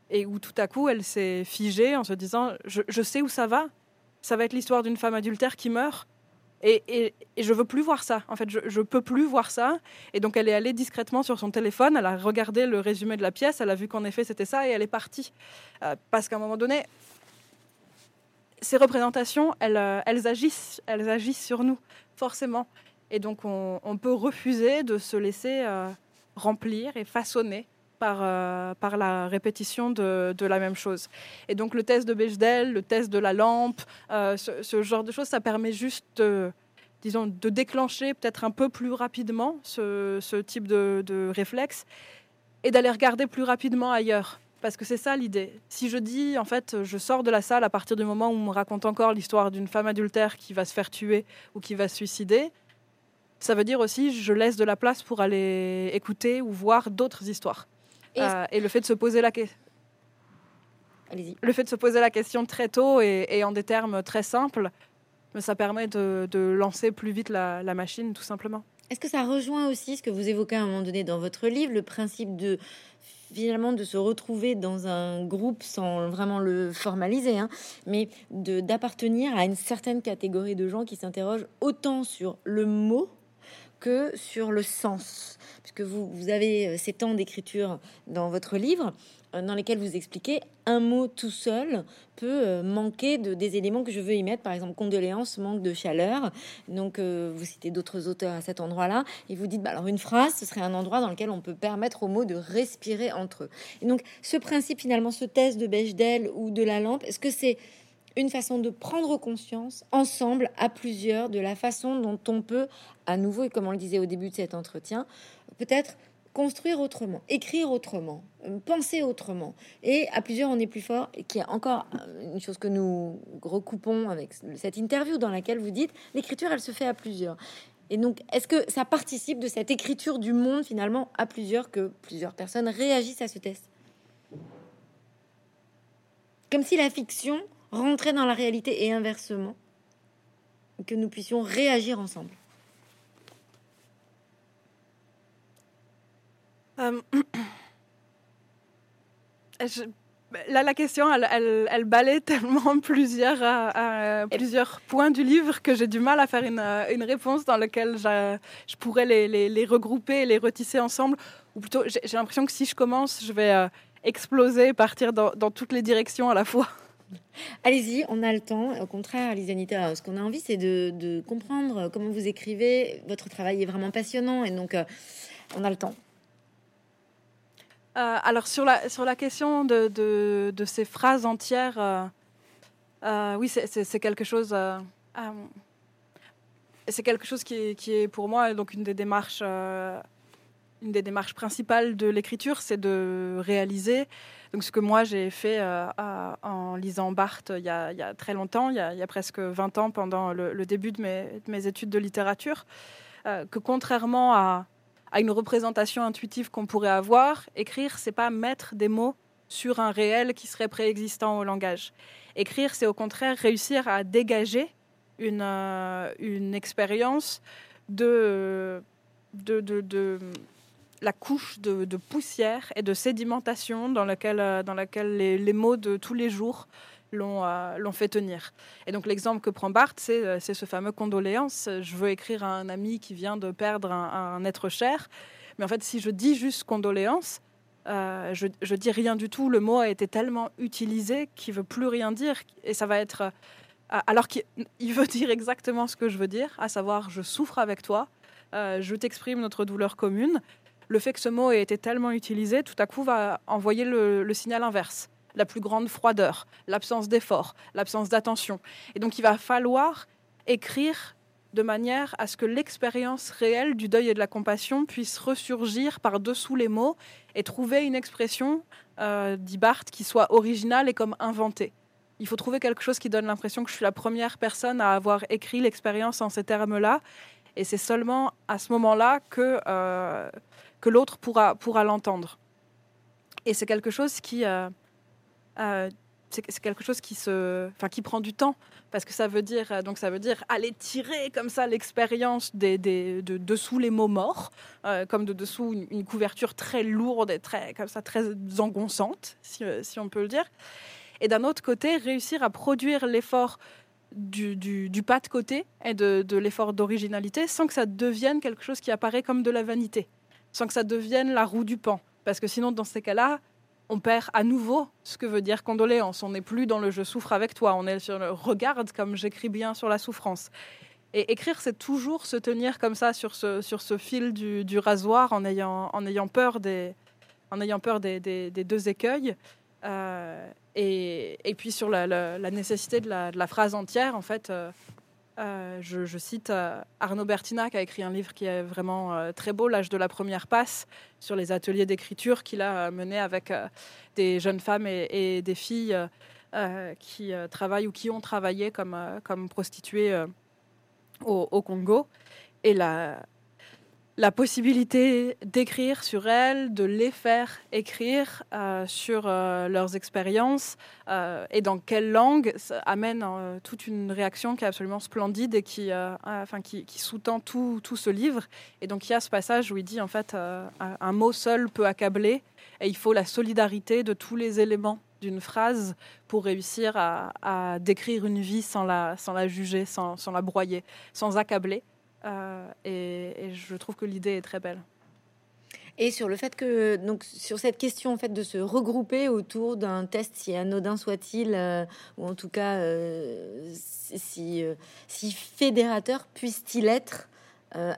et où tout à coup elle s'est figée en se disant je sais où ça va être l'histoire d'une femme adultère qui meurt, et je veux plus voir ça, en fait je peux plus voir ça. Et donc elle est allée discrètement sur son téléphone, elle a regardé le résumé de la pièce, elle a vu qu'en effet c'était ça, et elle est partie, parce qu'à un moment donné ces représentations elles agissent sur nous forcément. Et donc, on peut refuser de se laisser remplir et façonner par la répétition de la même chose. Et donc, le test de Bechdel, le test de la lampe, ce genre de choses, ça permet juste, de déclencher peut-être un peu plus rapidement ce type de réflexe, et d'aller regarder plus rapidement ailleurs. Parce que c'est ça l'idée. Si je dis, en fait, je sors de la salle à partir du moment où on me raconte encore l'histoire d'une femme adultère qui va se faire tuer ou qui va se suicider, ça veut dire aussi je laisse de la place pour aller écouter ou voir d'autres histoires. Et le fait de se poser la question... Allez-y. Le fait de se poser la question très tôt et en des termes très simples, ça permet de lancer plus vite la machine, tout simplement. Est-ce que ça rejoint aussi ce que vous évoquez à un moment donné dans votre livre, le principe de se retrouver dans un groupe sans vraiment le formaliser, mais d'appartenir à une certaine catégorie de gens qui s'interrogent autant sur le mot que sur le sens, puisque vous avez ces temps d'écriture dans votre livre dans lesquels vous expliquez, un mot tout seul peut manquer des éléments que je veux y mettre. Par exemple, condoléances, manque de chaleur. Donc, vous citez d'autres auteurs à cet endroit-là. Et vous dites, bah, alors une phrase, ce serait un endroit dans lequel on peut permettre aux mots de respirer entre eux. Et donc, ce principe, finalement, ce test de Bechdel ou de la lampe, est-ce que c'est une façon de prendre conscience ensemble à plusieurs de la façon dont on peut, à nouveau, et comme on le disait au début de cet entretien, peut-être construire autrement, écrire autrement, penser autrement. Et à plusieurs, on est plus fort, et qui est encore une chose que nous recoupons avec cette interview dans laquelle vous dites l'écriture, elle se fait à plusieurs. Et donc, est-ce que ça participe de cette écriture du monde, finalement, à plusieurs, que plusieurs personnes réagissent à ce test ? Comme si la fiction rentrait dans la réalité et inversement, que nous puissions réagir ensemble. La question, elle balaye tellement plusieurs points du livre que j'ai du mal à faire une réponse dans laquelle je pourrais les regrouper, les retisser ensemble. Ou plutôt, j'ai l'impression que si je commence, je vais exploser, partir dans toutes les directions à la fois. Allez-y, on a le temps. Au contraire, Alice Zéniter, ce qu'on a envie, c'est de comprendre comment vous écrivez. Votre travail est vraiment passionnant et donc on a le temps. Alors sur la question de ces phrases entières, oui, c'est quelque chose, c'est quelque chose qui est pour moi donc une des démarches principales de l'écriture, c'est de réaliser. Donc ce que moi j'ai fait en lisant Barthes il y a très longtemps, il y a presque 20 ans pendant le début de mes études de littérature, que contrairement à une représentation intuitive qu'on pourrait avoir, écrire, c'est pas mettre des mots sur un réel qui serait préexistant au langage. Écrire, c'est au contraire réussir à dégager une expérience de la couche de poussière et de sédimentation dans laquelle les mots de tous les jours l'ont fait tenir. Et donc l'exemple que prend Barthes, c'est ce fameux condoléance. Je veux écrire à un ami qui vient de perdre un être cher, mais en fait si je dis juste condoléance, je dis rien du tout. Le mot a été tellement utilisé qu'il veut plus rien dire, et ça va être alors qu'il veut dire exactement ce que je veux dire, à savoir je souffre avec toi, je t'exprime notre douleur commune. Le fait que ce mot ait été tellement utilisé, tout à coup va envoyer le signal inverse. La plus grande froideur, l'absence d'effort, l'absence d'attention. Et donc, il va falloir écrire de manière à ce que l'expérience réelle du deuil et de la compassion puisse ressurgir par-dessous les mots et trouver une expression, dit Barthes, qui soit originale et comme inventée. Il faut trouver quelque chose qui donne l'impression que je suis la première personne à avoir écrit l'expérience en ces termes-là. Et c'est seulement à ce moment-là que l'autre pourra l'entendre. Et c'est quelque chose qui... c'est quelque chose qui prend du temps, parce que ça veut dire aller tirer comme ça l'expérience de dessous les mots morts, comme de dessous une couverture très lourde et très comme ça très engonçante, si on peut le dire. Et d'un autre côté, réussir à produire l'effort du pas de côté et de l'effort d'originalité, sans que ça devienne quelque chose qui apparaît comme de la vanité, sans que ça devienne la roue du pan, parce que sinon dans ces cas-là on perd à nouveau ce que veut dire condoléance. On n'est plus dans le « je souffre avec toi », on est sur le « regarde comme j'écris bien sur la souffrance ». Et écrire, c'est toujours se tenir comme ça sur ce fil du rasoir en ayant peur des deux écueils. Et puis sur la nécessité de la phrase entière, en fait, je cite Arnaud Bertinac, qui a écrit un livre qui est vraiment très beau, L'âge de la première passe, sur les ateliers d'écriture qu'il a menés avec des jeunes femmes et des filles qui travaillent ou qui ont travaillé comme prostituées au Congo. Et la possibilité d'écrire sur elles, de les faire écrire sur leurs expériences et dans quelle langue, ça amène toute une réaction qui est absolument splendide et qui sous-tend tout ce livre. Et donc il y a ce passage où il dit en fait un mot seul peut accabler et il faut la solidarité de tous les éléments d'une phrase pour réussir à décrire une vie sans la juger, sans la broyer, sans accabler. Et je trouve que l'idée est très belle. et sur le fait que, donc, sur cette question en fait de se regrouper autour d'un test, si anodin soit-il, ou en tout cas si fédérateur puisse-t-il être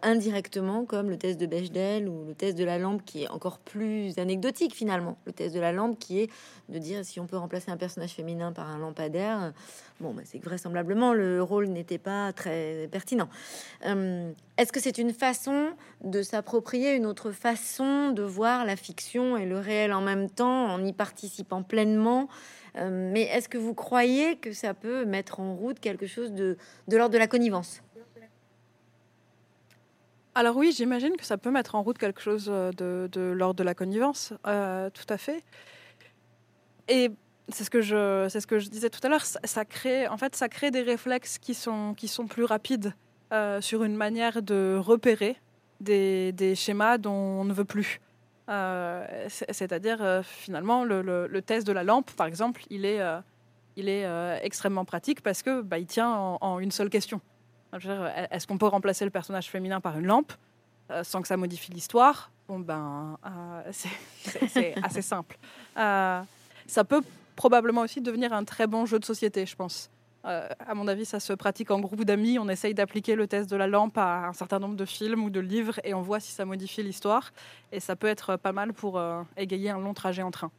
indirectement, comme le test de Bechdel ou le test de la lampe, qui est encore plus anecdotique finalement. Le test de la lampe qui est de dire si on peut remplacer un personnage féminin par un lampadaire. Bon, bah, c'est que vraisemblablement le rôle n'était pas très pertinent. Est-ce que c'est une façon de s'approprier une autre façon de voir la fiction et le réel en même temps, en y participant pleinement ? Mais est-ce que vous croyez que ça peut mettre en route quelque chose de l'ordre de la connivence ? Alors oui, j'imagine que ça peut mettre en route quelque chose de l'ordre de la connivence, tout à fait. Et c'est ce que je disais tout à l'heure, ça crée des réflexes qui sont plus rapides sur une manière de repérer des schémas dont on ne veut plus. C'est-à-dire finalement le test de la lampe, par exemple, il est extrêmement pratique parce que il tient en une seule question. Est-ce qu'on peut remplacer le personnage féminin par une lampe sans que ça modifie l'histoire ? C'est assez simple. Ça peut probablement aussi devenir un très bon jeu de société, je pense. À mon avis, ça se pratique en groupe d'amis. On essaye d'appliquer le test de la lampe à un certain nombre de films ou de livres et on voit si ça modifie l'histoire. Et ça peut être pas mal pour égayer un long trajet en train.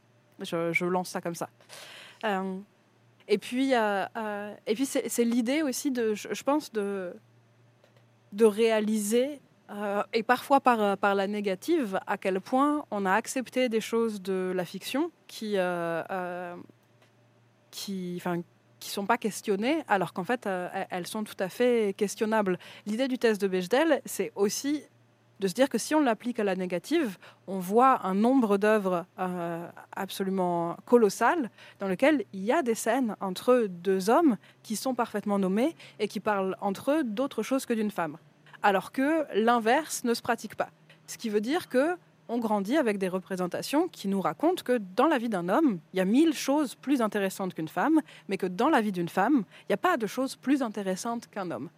Je lance ça comme ça. Et puis c'est l'idée aussi, je pense, de réaliser, et parfois par la négative, à quel point on a accepté des choses de la fiction qui sont pas questionnées, alors qu'en fait, elles sont tout à fait questionnables. L'idée du test de Bechdel, c'est aussi de se dire que si on l'applique à la négative, on voit un nombre d'œuvres absolument colossales dans lesquelles il y a des scènes entre deux hommes qui sont parfaitement nommés et qui parlent entre eux d'autre chose que d'une femme. Alors que l'inverse ne se pratique pas. Ce qui veut dire qu'on grandit avec des représentations qui nous racontent que dans la vie d'un homme, il y a 1000 choses plus intéressantes qu'une femme, mais que dans la vie d'une femme, il n'y a pas de choses plus intéressantes qu'un homme.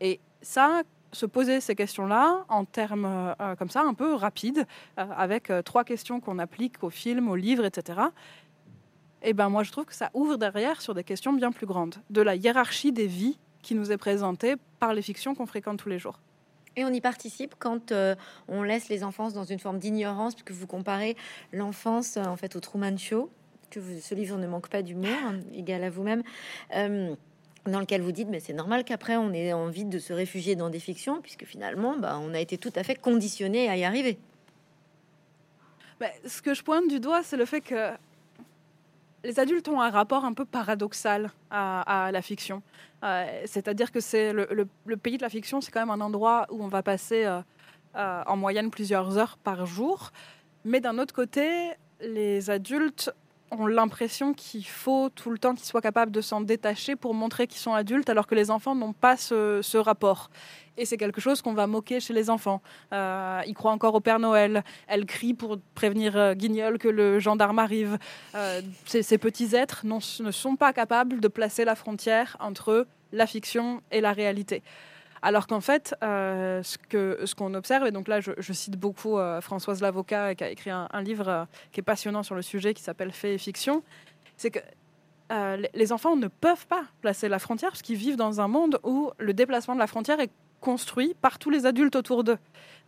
Et ça, se poser ces questions-là en termes comme ça, un peu rapides, avec 3 questions qu'on applique au film, au livre, etc. Et moi, je trouve que ça ouvre derrière sur des questions bien plus grandes, de la hiérarchie des vies qui nous est présentée par les fictions qu'on fréquente tous les jours. Et on y participe quand on laisse les enfants dans une forme d'ignorance, puisque vous comparez l'enfance en fait au Truman Show, que ce livre ne manque pas d'humour, égal à vous-même. Dans lequel vous dites, mais c'est normal qu'après on ait envie de se réfugier dans des fictions, puisque finalement, on a été tout à fait conditionné à y arriver. Mais ce que je pointe du doigt, c'est le fait que les adultes ont un rapport un peu paradoxal à la fiction. C'est-à-dire que c'est le pays de la fiction, c'est quand même un endroit où on va passer en moyenne plusieurs heures par jour. Mais d'un autre côté, les adultes ont l'impression qu'il faut tout le temps qu'ils soient capables de s'en détacher pour montrer qu'ils sont adultes, alors que les enfants n'ont pas ce rapport. Et c'est quelque chose qu'on va moquer chez les enfants. Ils croient encore au Père Noël. Elle crie pour prévenir Guignol que le gendarme arrive. Ces petits êtres ne sont pas capables de placer la frontière entre la fiction et la réalité. Alors qu'en fait, ce qu'on observe, et donc là je cite beaucoup Françoise Lavocat qui a écrit un livre qui est passionnant sur le sujet qui s'appelle Fait et Fiction, c'est que les enfants ne peuvent pas placer la frontière parce qu'ils vivent dans un monde où le déplacement de la frontière est construit par tous les adultes autour d'eux.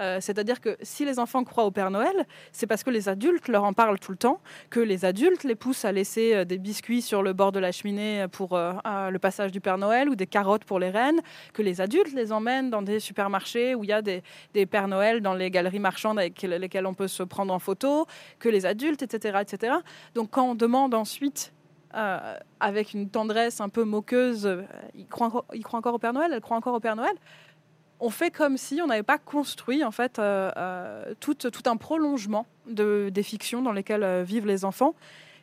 C'est-à-dire que si les enfants croient au Père Noël, c'est parce que les adultes leur en parlent tout le temps, que les adultes les poussent à laisser des biscuits sur le bord de la cheminée pour le passage du Père Noël ou des carottes pour les rennes, que les adultes les emmènent dans des supermarchés où il y a des Pères Noël dans les galeries marchandes avec lesquelles on peut se prendre en photo, que les adultes, etc. etc. Donc quand on demande ensuite avec une tendresse un peu moqueuse, il croit encore au Père Noël, elle croit encore au Père Noël, on fait comme si on n'avait pas construit en fait, tout un prolongement des fictions dans lesquelles vivent les enfants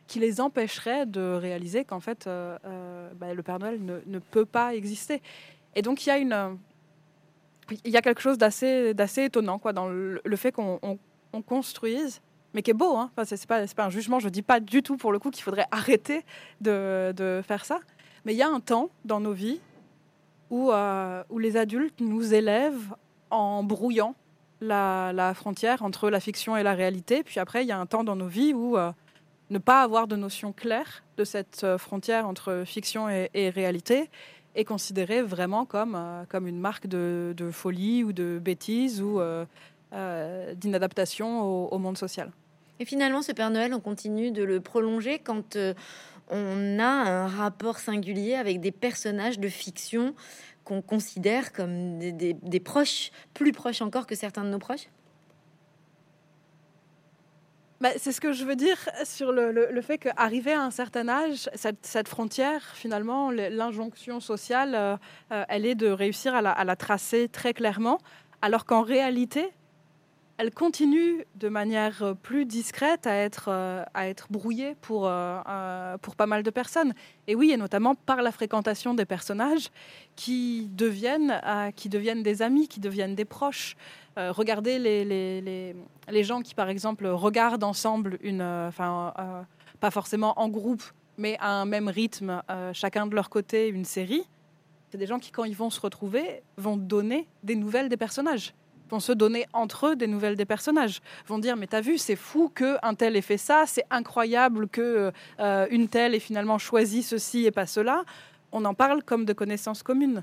qui les empêcherait de réaliser qu'en fait, le Père Noël ne peut pas exister. Et donc, il y a quelque chose d'assez étonnant quoi, dans le fait qu'on construise, mais qui est beau. Hein. Enfin, c'est pas un jugement, je ne dis pas du tout pour le coup qu'il faudrait arrêter de faire ça. Mais il y a un temps dans nos vies où les adultes nous élèvent en brouillant la frontière entre la fiction et la réalité. Puis après, il y a un temps dans nos vies où ne pas avoir de notion claire de cette frontière entre fiction et réalité est considéré vraiment comme une marque de folie ou de bêtise ou d'inadaptation au monde social. Et finalement, ce Père Noël, on continue de le prolonger quand on a un rapport singulier avec des personnages de fiction qu'on considère comme des proches, plus proches encore que certains de nos proches. Bah, c'est ce que je veux dire sur le fait qu'arriver à un certain âge, cette frontière, finalement, l'injonction sociale, elle est de réussir à la tracer très clairement, alors qu'en réalité, elle continue de manière plus discrète à être brouillée pour pas mal de personnes. Et oui, et notamment par la fréquentation des personnages qui deviennent des amis, qui deviennent des proches. Regardez les gens qui, par exemple, regardent ensemble pas forcément en groupe, mais à un même rythme, chacun de leur côté, une série. C'est des gens qui, quand ils vont se retrouver, vont donner des nouvelles des personnages. Vont se donner entre eux des nouvelles des personnages, vont dire mais t'as vu, c'est fou qu'un tel ait fait ça, c'est incroyable qu'une telle ait finalement choisi ceci et pas cela. On en parle comme de connaissances communes.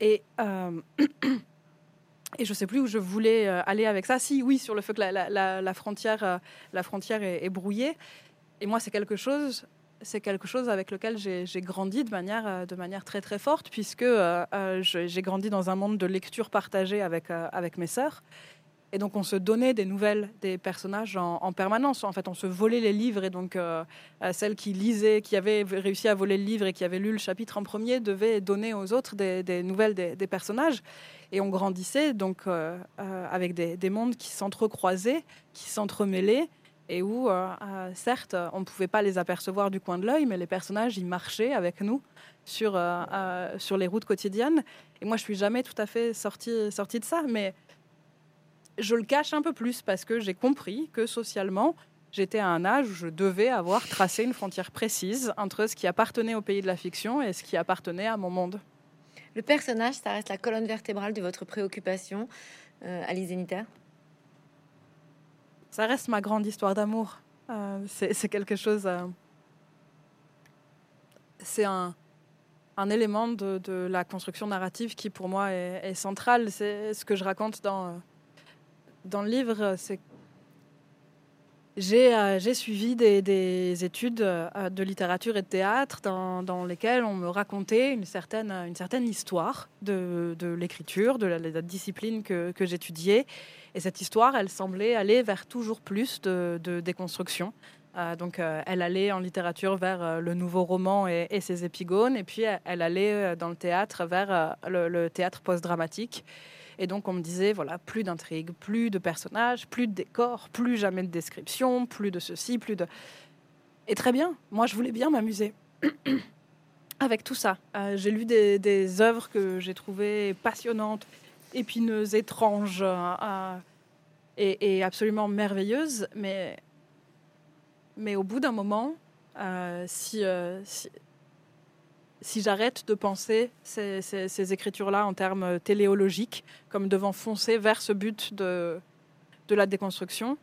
Et je sais plus où je voulais aller avec ça. Si, oui, sur le fait que la frontière est brouillée. Et moi, c'est quelque chose avec lequel j'ai grandi de manière très très forte, puisque j'ai grandi dans un monde de lecture partagée avec mes sœurs. Et donc on se donnait des nouvelles des personnages en permanence. En fait, on se volait les livres, et donc celle qui lisait, qui avait réussi à voler le livre et qui avait lu le chapitre en premier, devait donner aux autres des nouvelles des personnages. Et on grandissait donc avec des mondes qui s'entrecroisaient, qui s'entremêlaient, et où, certes, on ne pouvait pas les apercevoir du coin de l'œil, mais les personnages, ils marchaient avec nous sur les routes quotidiennes. Et moi, je ne suis jamais tout à fait sortie de ça, mais je le cache un peu plus, parce que j'ai compris que, socialement, j'étais à un âge où je devais avoir tracé une frontière précise entre ce qui appartenait au pays de la fiction et ce qui appartenait à mon monde. Le personnage, ça reste la colonne vertébrale de votre préoccupation, Alice Zéniter ? Ça reste ma grande histoire d'amour. C'est quelque chose... c'est un élément de la construction narrative qui, pour moi, est central. C'est ce que je raconte dans le livre. C'est... J'ai suivi des études de littérature et de théâtre dans lesquelles on me racontait une certaine histoire de l'écriture, de la discipline que j'étudiais. Et cette histoire, elle semblait aller vers toujours plus de déconstruction. Donc elle allait en littérature vers le nouveau roman et ses épigones, et puis elle allait dans le théâtre vers le théâtre post-dramatique. Et donc, on me disait, voilà, plus d'intrigues, plus de personnages, plus de décors, plus jamais de description, plus de ceci, plus de... Et très bien, moi, je voulais bien m'amuser avec tout ça. J'ai lu des œuvres que j'ai trouvées passionnantes, épineuses, étranges et absolument merveilleuses. Mais au bout d'un moment, si j'arrête de penser ces écritures-là en termes téléologiques, comme devant foncer vers ce but de la déconstruction,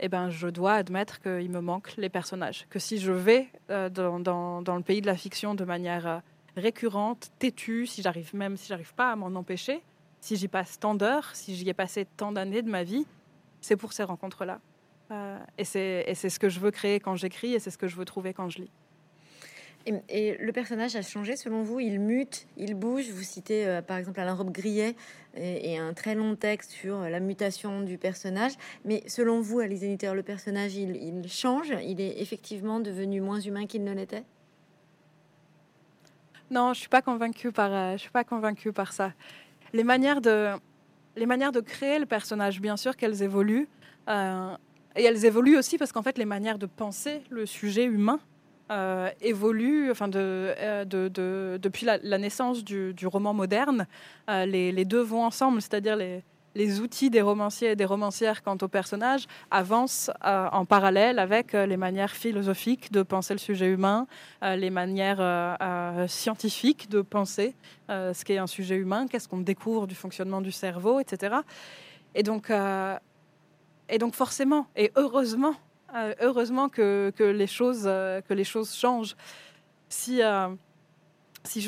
eh ben, je dois admettre qu'il me manque les personnages. Que si je vais dans le pays de la fiction de manière récurrente, têtue, si j'arrive pas à m'en empêcher, si j'y passe tant d'heures, si j'y ai passé tant d'années de ma vie, c'est pour ces rencontres-là. Et c'est ce que je veux créer quand j'écris, et c'est ce que je veux trouver quand je lis. Et le personnage a changé, selon vous? Il mute, il bouge. Vous citez par exemple Alain Robbe-Grillet et un très long texte sur la mutation du personnage. Mais selon vous, Alice Zéniter, le personnage, il change? Il est effectivement devenu moins humain qu'il ne l'était? Non, je suis pas convaincue par ça. Les manières de créer le personnage, bien sûr qu'elles évoluent. Et elles évoluent aussi parce qu'en fait, les manières de penser le sujet humain évolue, enfin depuis la naissance du roman moderne, les deux vont ensemble, c'est-à-dire les outils des romanciers et des romancières quant aux personnages avancent en parallèle avec les manières philosophiques de penser le sujet humain, les manières scientifiques de penser ce qu'est un sujet humain, qu'est-ce qu'on découvre du fonctionnement du cerveau, etc. Et donc forcément, et heureusement que les choses changent. Si je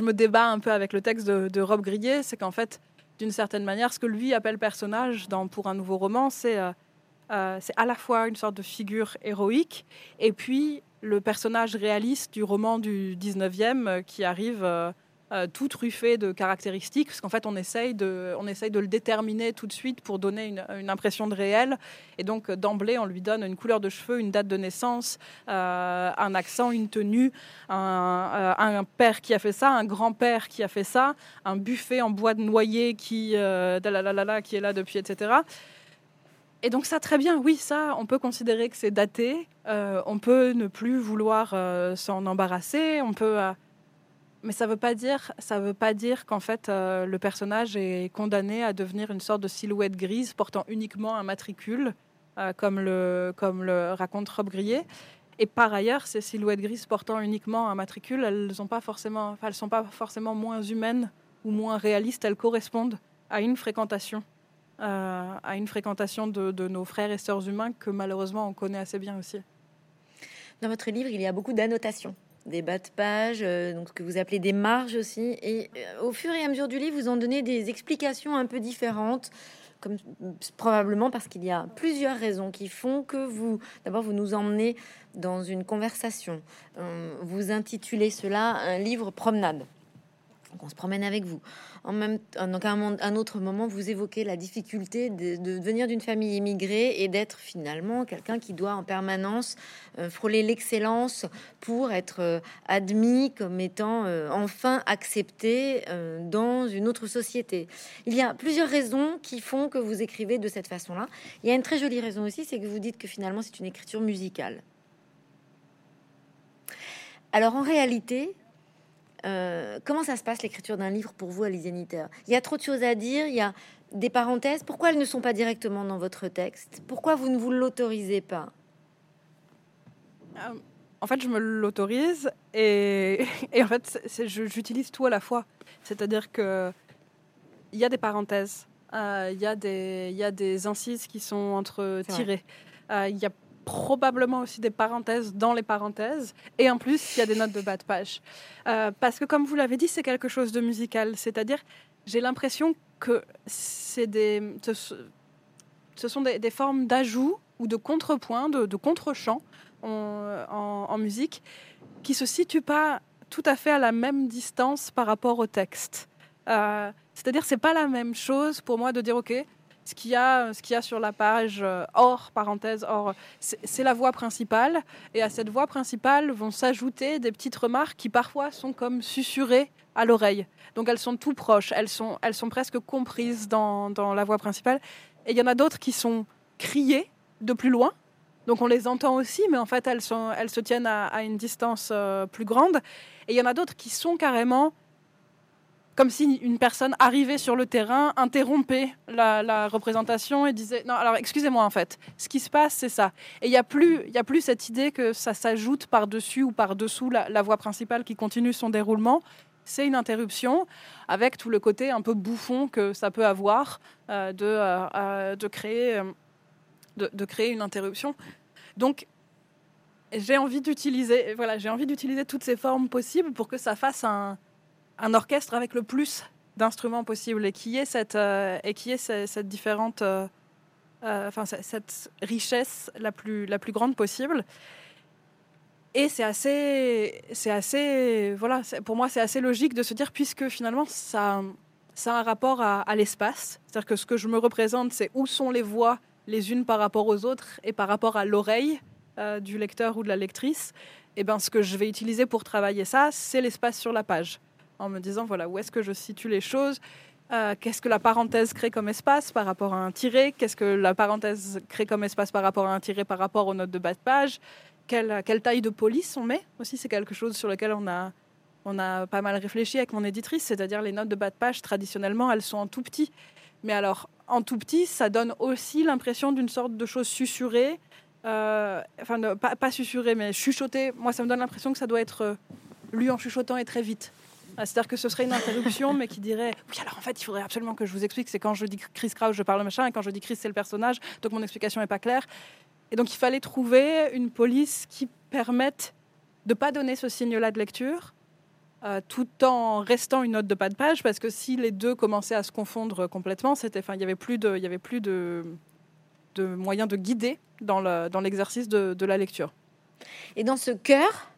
me débat un peu avec le texte de Robbe-Grillet, c'est qu'en fait, d'une certaine manière, ce que lui appelle personnage pour un nouveau roman, c'est à la fois une sorte de figure héroïque et puis le personnage réaliste du roman du 19e qui arrive tout truffé de caractéristiques, parce qu'en fait on essaye de le déterminer tout de suite pour donner une impression de réel, et donc d'emblée on lui donne une couleur de cheveux, une date de naissance, un accent, une tenue, un père qui a fait ça, un grand-père qui a fait ça, un buffet en bois de noyer qui est là depuis, etc. Et donc ça, très bien, oui, ça, on peut considérer que c'est daté, on peut ne plus vouloir s'en embarrasser, on peut... Mais ça veut pas dire qu'en fait le personnage est condamné à devenir une sorte de silhouette grise portant uniquement un matricule, comme le raconte Robbe-Grillet. Et par ailleurs, ces silhouettes grises portant uniquement un matricule, elles sont pas forcément moins humaines ou moins réalistes. Elles correspondent à une fréquentation, de nos frères et sœurs humains que malheureusement on connaît assez bien aussi. Dans votre livre, il y a beaucoup d'annotations. Des bas de page, donc ce que vous appelez des marges aussi. Et au fur et à mesure du livre, vous en donnez des explications un peu différentes, comme probablement parce qu'il y a plusieurs raisons qui font que vous nous emmenez dans une conversation. Vous intitulez cela un livre promenade. Donc on se promène avec vous. À un autre moment, vous évoquez la difficulté de venir d'une famille immigrée et d'être finalement quelqu'un qui doit en permanence frôler l'excellence pour être admis comme étant enfin accepté dans une autre société. Il y a plusieurs raisons qui font que vous écrivez de cette façon-là. Il y a une très jolie raison aussi, c'est que vous dites que finalement c'est une écriture musicale. Alors en réalité... comment ça se passe l'écriture d'un livre pour vous, Alice Zéniter ? Il y a trop de choses à dire, il y a des parenthèses. Pourquoi elles ne sont pas directement dans votre texte ? Pourquoi vous ne vous l'autorisez pas ? En fait, je me l'autorise et en fait, j'utilise tout à la fois. C'est-à-dire que il y a des parenthèses, il y a des incises qui sont entretirées, il y a probablement aussi des parenthèses dans les parenthèses, et en plus il y a des notes de bas de page, parce que comme vous l'avez dit, c'est quelque chose de musical, c'est-à-dire j'ai l'impression que ce sont des formes d'ajout ou de contrepoint, de contre-champ en musique, qui se situent pas tout à fait à la même distance par rapport au texte, c'est-à-dire c'est pas la même chose pour moi de dire ok, ce qu'il y a sur la page hors parenthèse, c'est la voix principale, et à cette voix principale vont s'ajouter des petites remarques qui parfois sont comme susurrées à l'oreille. Donc elles sont tout proches, elles sont presque comprises dans la voix principale. Et il y en a d'autres qui sont criées de plus loin, donc on les entend aussi, mais en fait elles se tiennent à une distance plus grande. Et il y en a d'autres qui sont carrément... comme si une personne arrivée sur le terrain interrompait la représentation et disait « Non, alors excusez-moi en fait, ce qui se passe, c'est ça. » Et il n'y a plus cette idée que ça s'ajoute par-dessus ou par-dessous la voix principale qui continue son déroulement. C'est une interruption avec tout le côté un peu bouffon que ça peut avoir de créer une interruption. Donc, j'ai envie d'utiliser toutes ces formes possibles pour que ça fasse un orchestre avec le plus d'instruments possible et qui est cette richesse la plus grande possible. Et c'est pour moi c'est assez logique de se dire, puisque finalement ça a un rapport à l'espace, c'est-à-dire que ce que je me représente, c'est où sont les voix les unes par rapport aux autres et par rapport à l'oreille du lecteur ou de la lectrice. Et ben ce que je vais utiliser pour travailler ça, c'est l'espace sur la page, en me disant, voilà, où est-ce que je situe les choses, qu'est-ce que la parenthèse crée comme espace par rapport à un tiret, qu'est-ce que la parenthèse crée comme espace par rapport à un tiret par rapport aux notes de bas de page, quelle taille de police on met aussi, c'est quelque chose sur lequel on a pas mal réfléchi avec mon éditrice, c'est-à-dire les notes de bas de page, traditionnellement, elles sont en tout petit. Mais alors, en tout petit, ça donne aussi l'impression d'une sorte de chose susurrée, pas susurrée, mais chuchotée. Moi, ça me donne l'impression que ça doit être lu en chuchotant et très vite. Ah, c'est-à-dire que ce serait une interruption, mais qui dirait « Oui, alors en fait, il faudrait absolument que je vous explique. C'est quand je dis Chris Kraus, je parle machin, et quand je dis Chris, c'est le personnage. Donc mon explication n'est pas claire. » Et donc, il fallait trouver une police qui permette de ne pas donner ce signe-là de lecture, tout en restant une note de pas de page, parce que si les deux commençaient à se confondre complètement, il n'y avait plus de moyens de guider dans l'exercice de la lecture. Et dans ce cœur,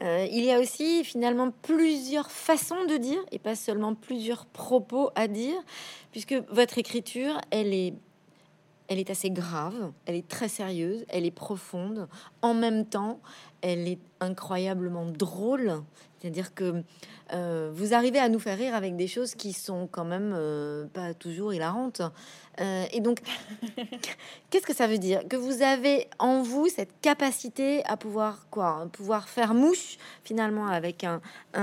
il y a aussi finalement plusieurs façons de dire, et pas seulement plusieurs propos à dire, puisque votre écriture, elle est assez grave, elle est très sérieuse, elle est profonde. En même temps, elle est incroyablement drôle. C'est-à-dire que vous arrivez à nous faire rire avec des choses qui sont quand même pas toujours hilarantes. Et donc, qu'est-ce que ça veut dire ? Que vous avez en vous cette capacité à pouvoir faire mouche, finalement, avec un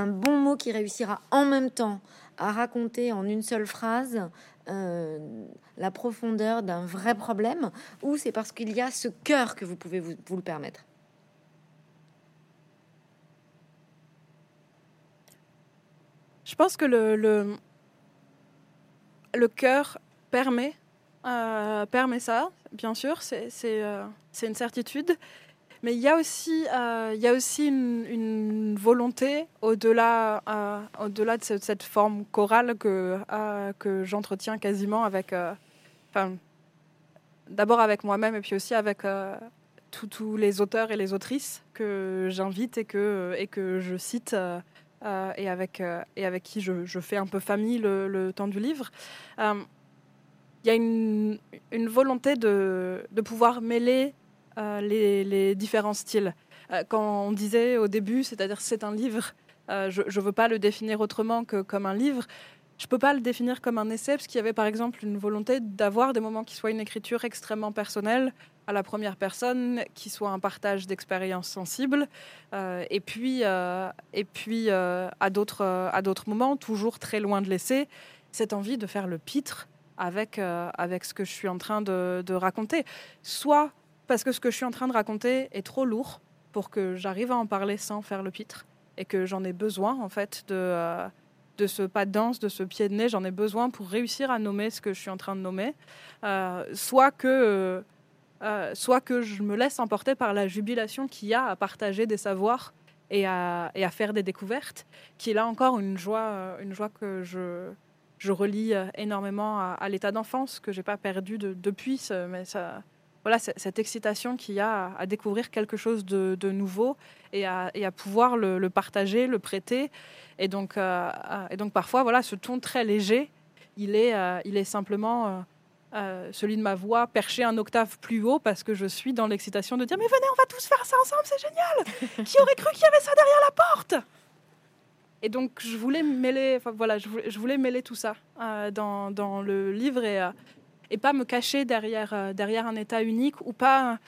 bon mot qui réussira en même temps à raconter en une seule phrase la profondeur d'un vrai problème, ou c'est parce qu'il y a ce cœur que vous pouvez vous le permettre ? Je pense que le cœur permet ça, bien sûr, c'est une certitude. Mais il y a aussi une volonté au-delà de cette forme chorale que j'entretiens quasiment avec, d'abord avec moi-même et puis aussi avec tous les auteurs et les autrices que j'invite et que je cite et avec qui je fais un peu famille le temps du livre. Il y a une volonté de pouvoir mêler les différents styles. Quand on disait au début, c'est-à-dire c'est un livre, je veux pas le définir autrement que comme un livre, je peux pas le définir comme un essai, parce qu'il y avait par exemple une volonté d'avoir des moments qui soient une écriture extrêmement personnelle, à la première personne, qui soit un partage d'expériences sensibles, et puis à d'autres moments, toujours très loin de l'essai, cette envie de faire le pitre avec ce que je suis en train de raconter. Soit parce que ce que je suis en train de raconter est trop lourd pour que j'arrive à en parler sans faire le pitre, et que j'en ai besoin en fait de ce pas de danse, de ce pied de nez, j'en ai besoin pour réussir à nommer ce que je suis en train de nommer, soit que je me laisse emporter par la jubilation qu'il y a à partager des savoirs et à faire des découvertes, qui est là encore une joie que je relie énormément à l'état d'enfance, que j'ai pas perdu depuis, mais ça... Voilà, cette excitation qu'il y a à découvrir quelque chose de nouveau et à pouvoir le partager, le prêter. Et donc parfois, voilà, ce ton très léger, il est simplement celui de ma voix perché un octave plus haut, parce que je suis dans l'excitation de dire « Mais venez, on va tous faire ça ensemble, c'est génial ! Qui aurait cru qu'il y avait ça derrière la porte ?» Et donc, je voulais mêler tout ça dans le livre et pas me cacher derrière un état unique, ou pas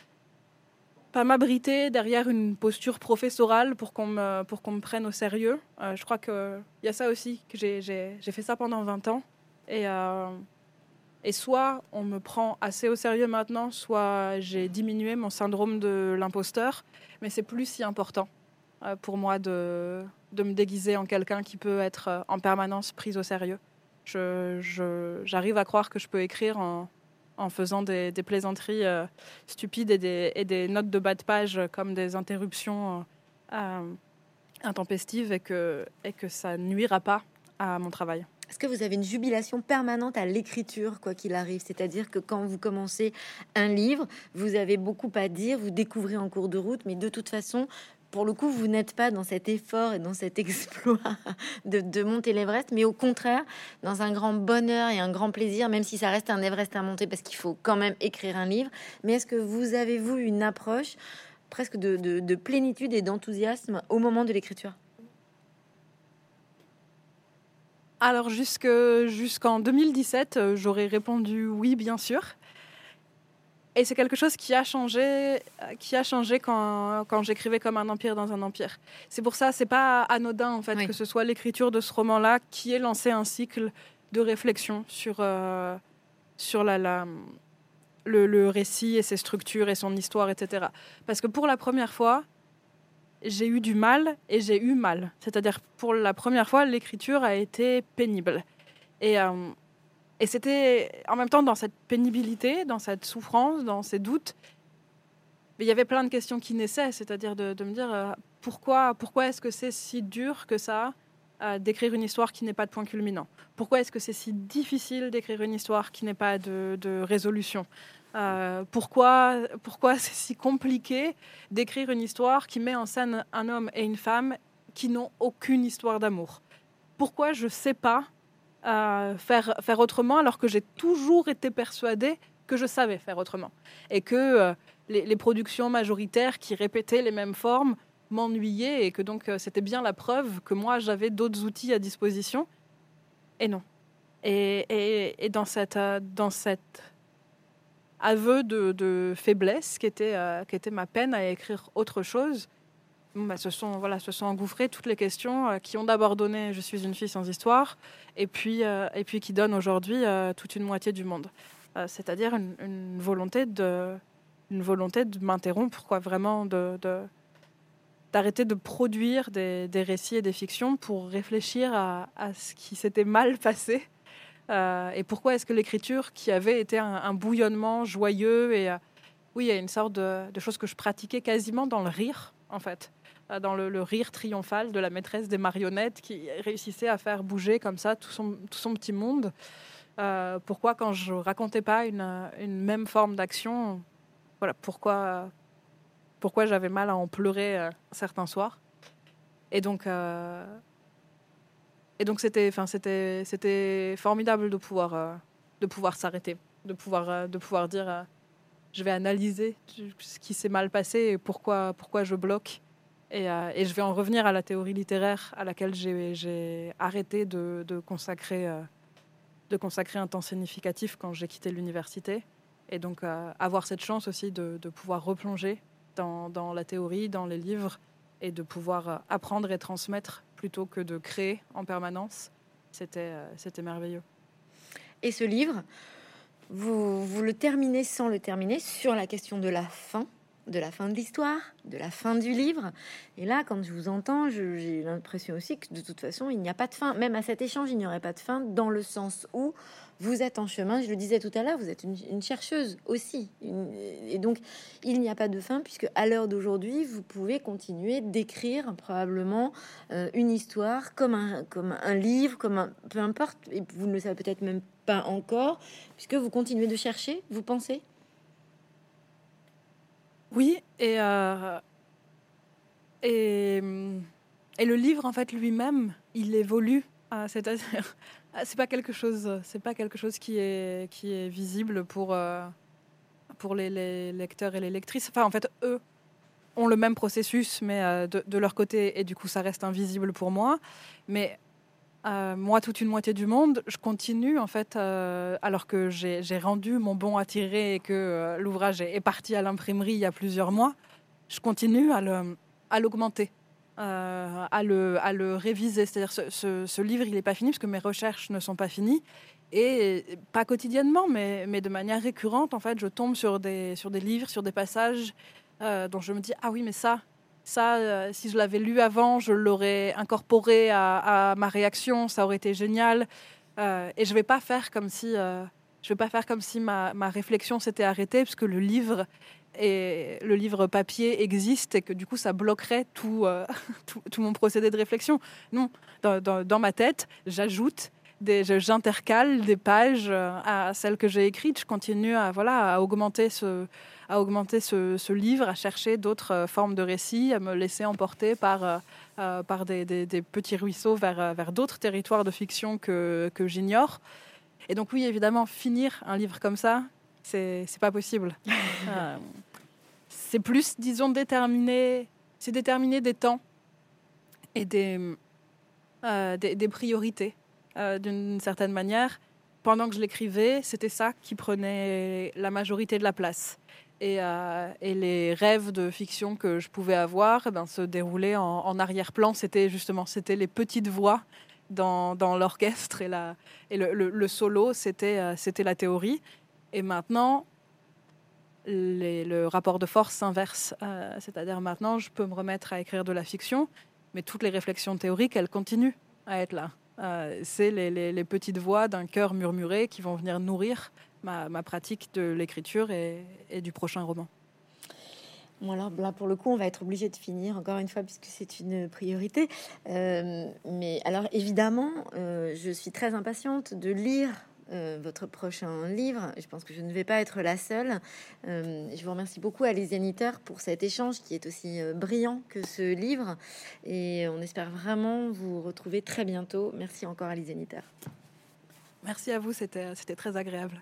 m'abriter derrière une posture professorale pour qu'on me prenne au sérieux. Je crois qu'il y a ça aussi, que j'ai fait ça pendant 20 ans. Et soit on me prend assez au sérieux maintenant, soit j'ai diminué mon syndrome de l'imposteur, mais c'est plus si important pour moi de me déguiser en quelqu'un qui peut être en permanence pris au sérieux. J'arrive à croire que je peux écrire en faisant des plaisanteries stupides et des notes de bas de page comme des interruptions intempestives, et que ça nuira pas à mon travail. Est-ce que vous avez une jubilation permanente à l'écriture, quoi qu'il arrive ? C'est-à-dire que quand vous commencez un livre, vous avez beaucoup à dire, vous découvrez en cours de route, mais de toute façon... Pour le coup, vous n'êtes pas dans cet effort et dans cet exploit de monter l'Everest, mais au contraire, dans un grand bonheur et un grand plaisir, même si ça reste un Everest à monter, parce qu'il faut quand même écrire un livre. Mais est-ce que vous avez, vous, une approche presque de plénitude et d'enthousiasme au moment de l'écriture ? Alors, jusqu'en 2017, j'aurais répondu oui, bien sûr. Et c'est quelque chose qui a changé quand j'écrivais Comme un empire dans un empire. C'est pour ça, c'est pas anodin en fait, oui, que ce soit l'écriture de ce roman-là qui ait lancé un cycle de réflexion sur le récit et ses structures et son histoire, etc. Parce que pour la première fois, j'ai eu du mal et j'ai eu mal. C'est-à-dire, pour la première fois, l'écriture a été pénible. Et c'était, en même temps, dans cette pénibilité, dans cette souffrance, dans ces doutes, il y avait plein de questions qui naissaient, c'est-à-dire de me dire pourquoi est-ce que c'est si dur que ça d'écrire une histoire qui n'est pas de point culminant? Pourquoi est-ce que c'est si difficile d'écrire une histoire qui n'est pas de résolution? Pourquoi c'est si compliqué d'écrire une histoire qui met en scène un homme et une femme qui n'ont aucune histoire d'amour? Pourquoi je ne sais pas faire autrement alors que j'ai toujours été persuadée que je savais faire autrement et que les productions majoritaires qui répétaient les mêmes formes m'ennuyaient et que donc c'était bien la preuve que moi j'avais d'autres outils à disposition et non. Et dans cette aveu de faiblesse qui était ma peine à écrire autre chose, se sont engouffrées toutes les questions qui ont d'abord donné « Je suis une fille sans histoire » et puis qui donnent aujourd'hui « Toute une moitié du monde ». C'est-à-dire une volonté de m'interrompre, quoi, vraiment d'arrêter de produire des récits et des fictions pour réfléchir à ce qui s'était mal passé. Et pourquoi est-ce que l'écriture, qui avait été un bouillonnement joyeux, et oui, il y a une sorte de chose que je pratiquais quasiment dans le rire, en fait, dans le rire triomphal de la maîtresse des marionnettes qui réussissait à faire bouger comme ça tout son petit monde. Pourquoi, quand je racontais pas une même forme d'action, voilà, pourquoi j'avais mal à en pleurer certains soirs. Et donc c'était formidable de pouvoir s'arrêter, de pouvoir dire je vais analyser ce qui s'est mal passé et pourquoi je bloque et je vais en revenir à la théorie littéraire à laquelle j'ai arrêté de consacrer un temps significatif quand j'ai quitté l'université et donc avoir cette chance aussi de pouvoir replonger dans la théorie, dans les livres et de pouvoir apprendre et transmettre plutôt que de créer en permanence, c'était merveilleux. Et ce livre, vous le terminez sans le terminer sur la question de la fin de l'histoire, de la fin du livre. Et là, quand je vous entends, j'ai l'impression aussi que de toute façon, il n'y a pas de fin. Même à cet échange, il n'y aurait pas de fin dans le sens où vous êtes en chemin. Je le disais tout à l'heure, vous êtes une chercheuse aussi. Et donc, il n'y a pas de fin puisque à l'heure d'aujourd'hui, vous pouvez continuer d'écrire probablement une histoire comme un livre, peu importe. Et vous ne le savez peut-être même pas encore puisque vous continuez de chercher, vous pensez ? Oui, et le livre en fait lui-même, il évolue. C'est-à-dire, c'est pas quelque chose qui est visible pour les lecteurs et les lectrices. Enfin, en fait, eux ont le même processus, mais de leur côté, et du coup, ça reste invisible pour moi. Mais moi, toute une moitié du monde, je continue en fait, alors que j'ai rendu mon bon à tirer et que l'ouvrage est parti à l'imprimerie il y a plusieurs mois, je continue à l'augmenter, à le réviser. C'est-à-dire ce livre, il n'est pas fini parce que mes recherches ne sont pas finies et pas quotidiennement, mais de manière récurrente en fait, je tombe sur des livres, sur des passages dont je me dis ah oui mais ça, si je l'avais lu avant, je l'aurais incorporé à ma réaction, ça aurait été génial. Et je ne vais pas faire comme si, ma réflexion s'était arrêtée, parce que le livre papier existe et que du coup, ça bloquerait tout mon procédé de réflexion. Non, dans ma tête, j'ajoute, j'intercale des pages à celles que j'ai écrites. Je continue à augmenter ce livre, à chercher d'autres formes de récits, à me laisser emporter par des petits ruisseaux vers d'autres territoires de fiction que j'ignore. Et donc oui, évidemment, finir un livre comme ça, c'est pas possible. C'est plus, disons, déterminer des temps et des priorités, d'une certaine manière. Pendant que je l'écrivais, c'était ça qui prenait la majorité de la place. Et les rêves de fiction que je pouvais avoir se déroulaient en arrière-plan. C'était les petites voix dans l'orchestre et le solo, c'était la théorie. Et maintenant, le rapport de force s'inverse. C'est-à-dire maintenant, je peux me remettre à écrire de la fiction, mais toutes les réflexions théoriques, elles continuent à être là. C'est les petites voix d'un cœur murmuré qui vont venir nourrir ma pratique de l'écriture et du prochain roman. Bon, alors là, pour le coup, on va être obligé de finir, encore une fois, puisque c'est une priorité. Mais alors, évidemment, je suis très impatiente de lire votre prochain livre. Je pense que je ne vais pas être la seule. Je vous remercie beaucoup, Alice Zéniter, pour cet échange qui est aussi brillant que ce livre. Et on espère vraiment vous retrouver très bientôt. Merci encore, Alice Zéniter. Merci à vous, c'était très agréable.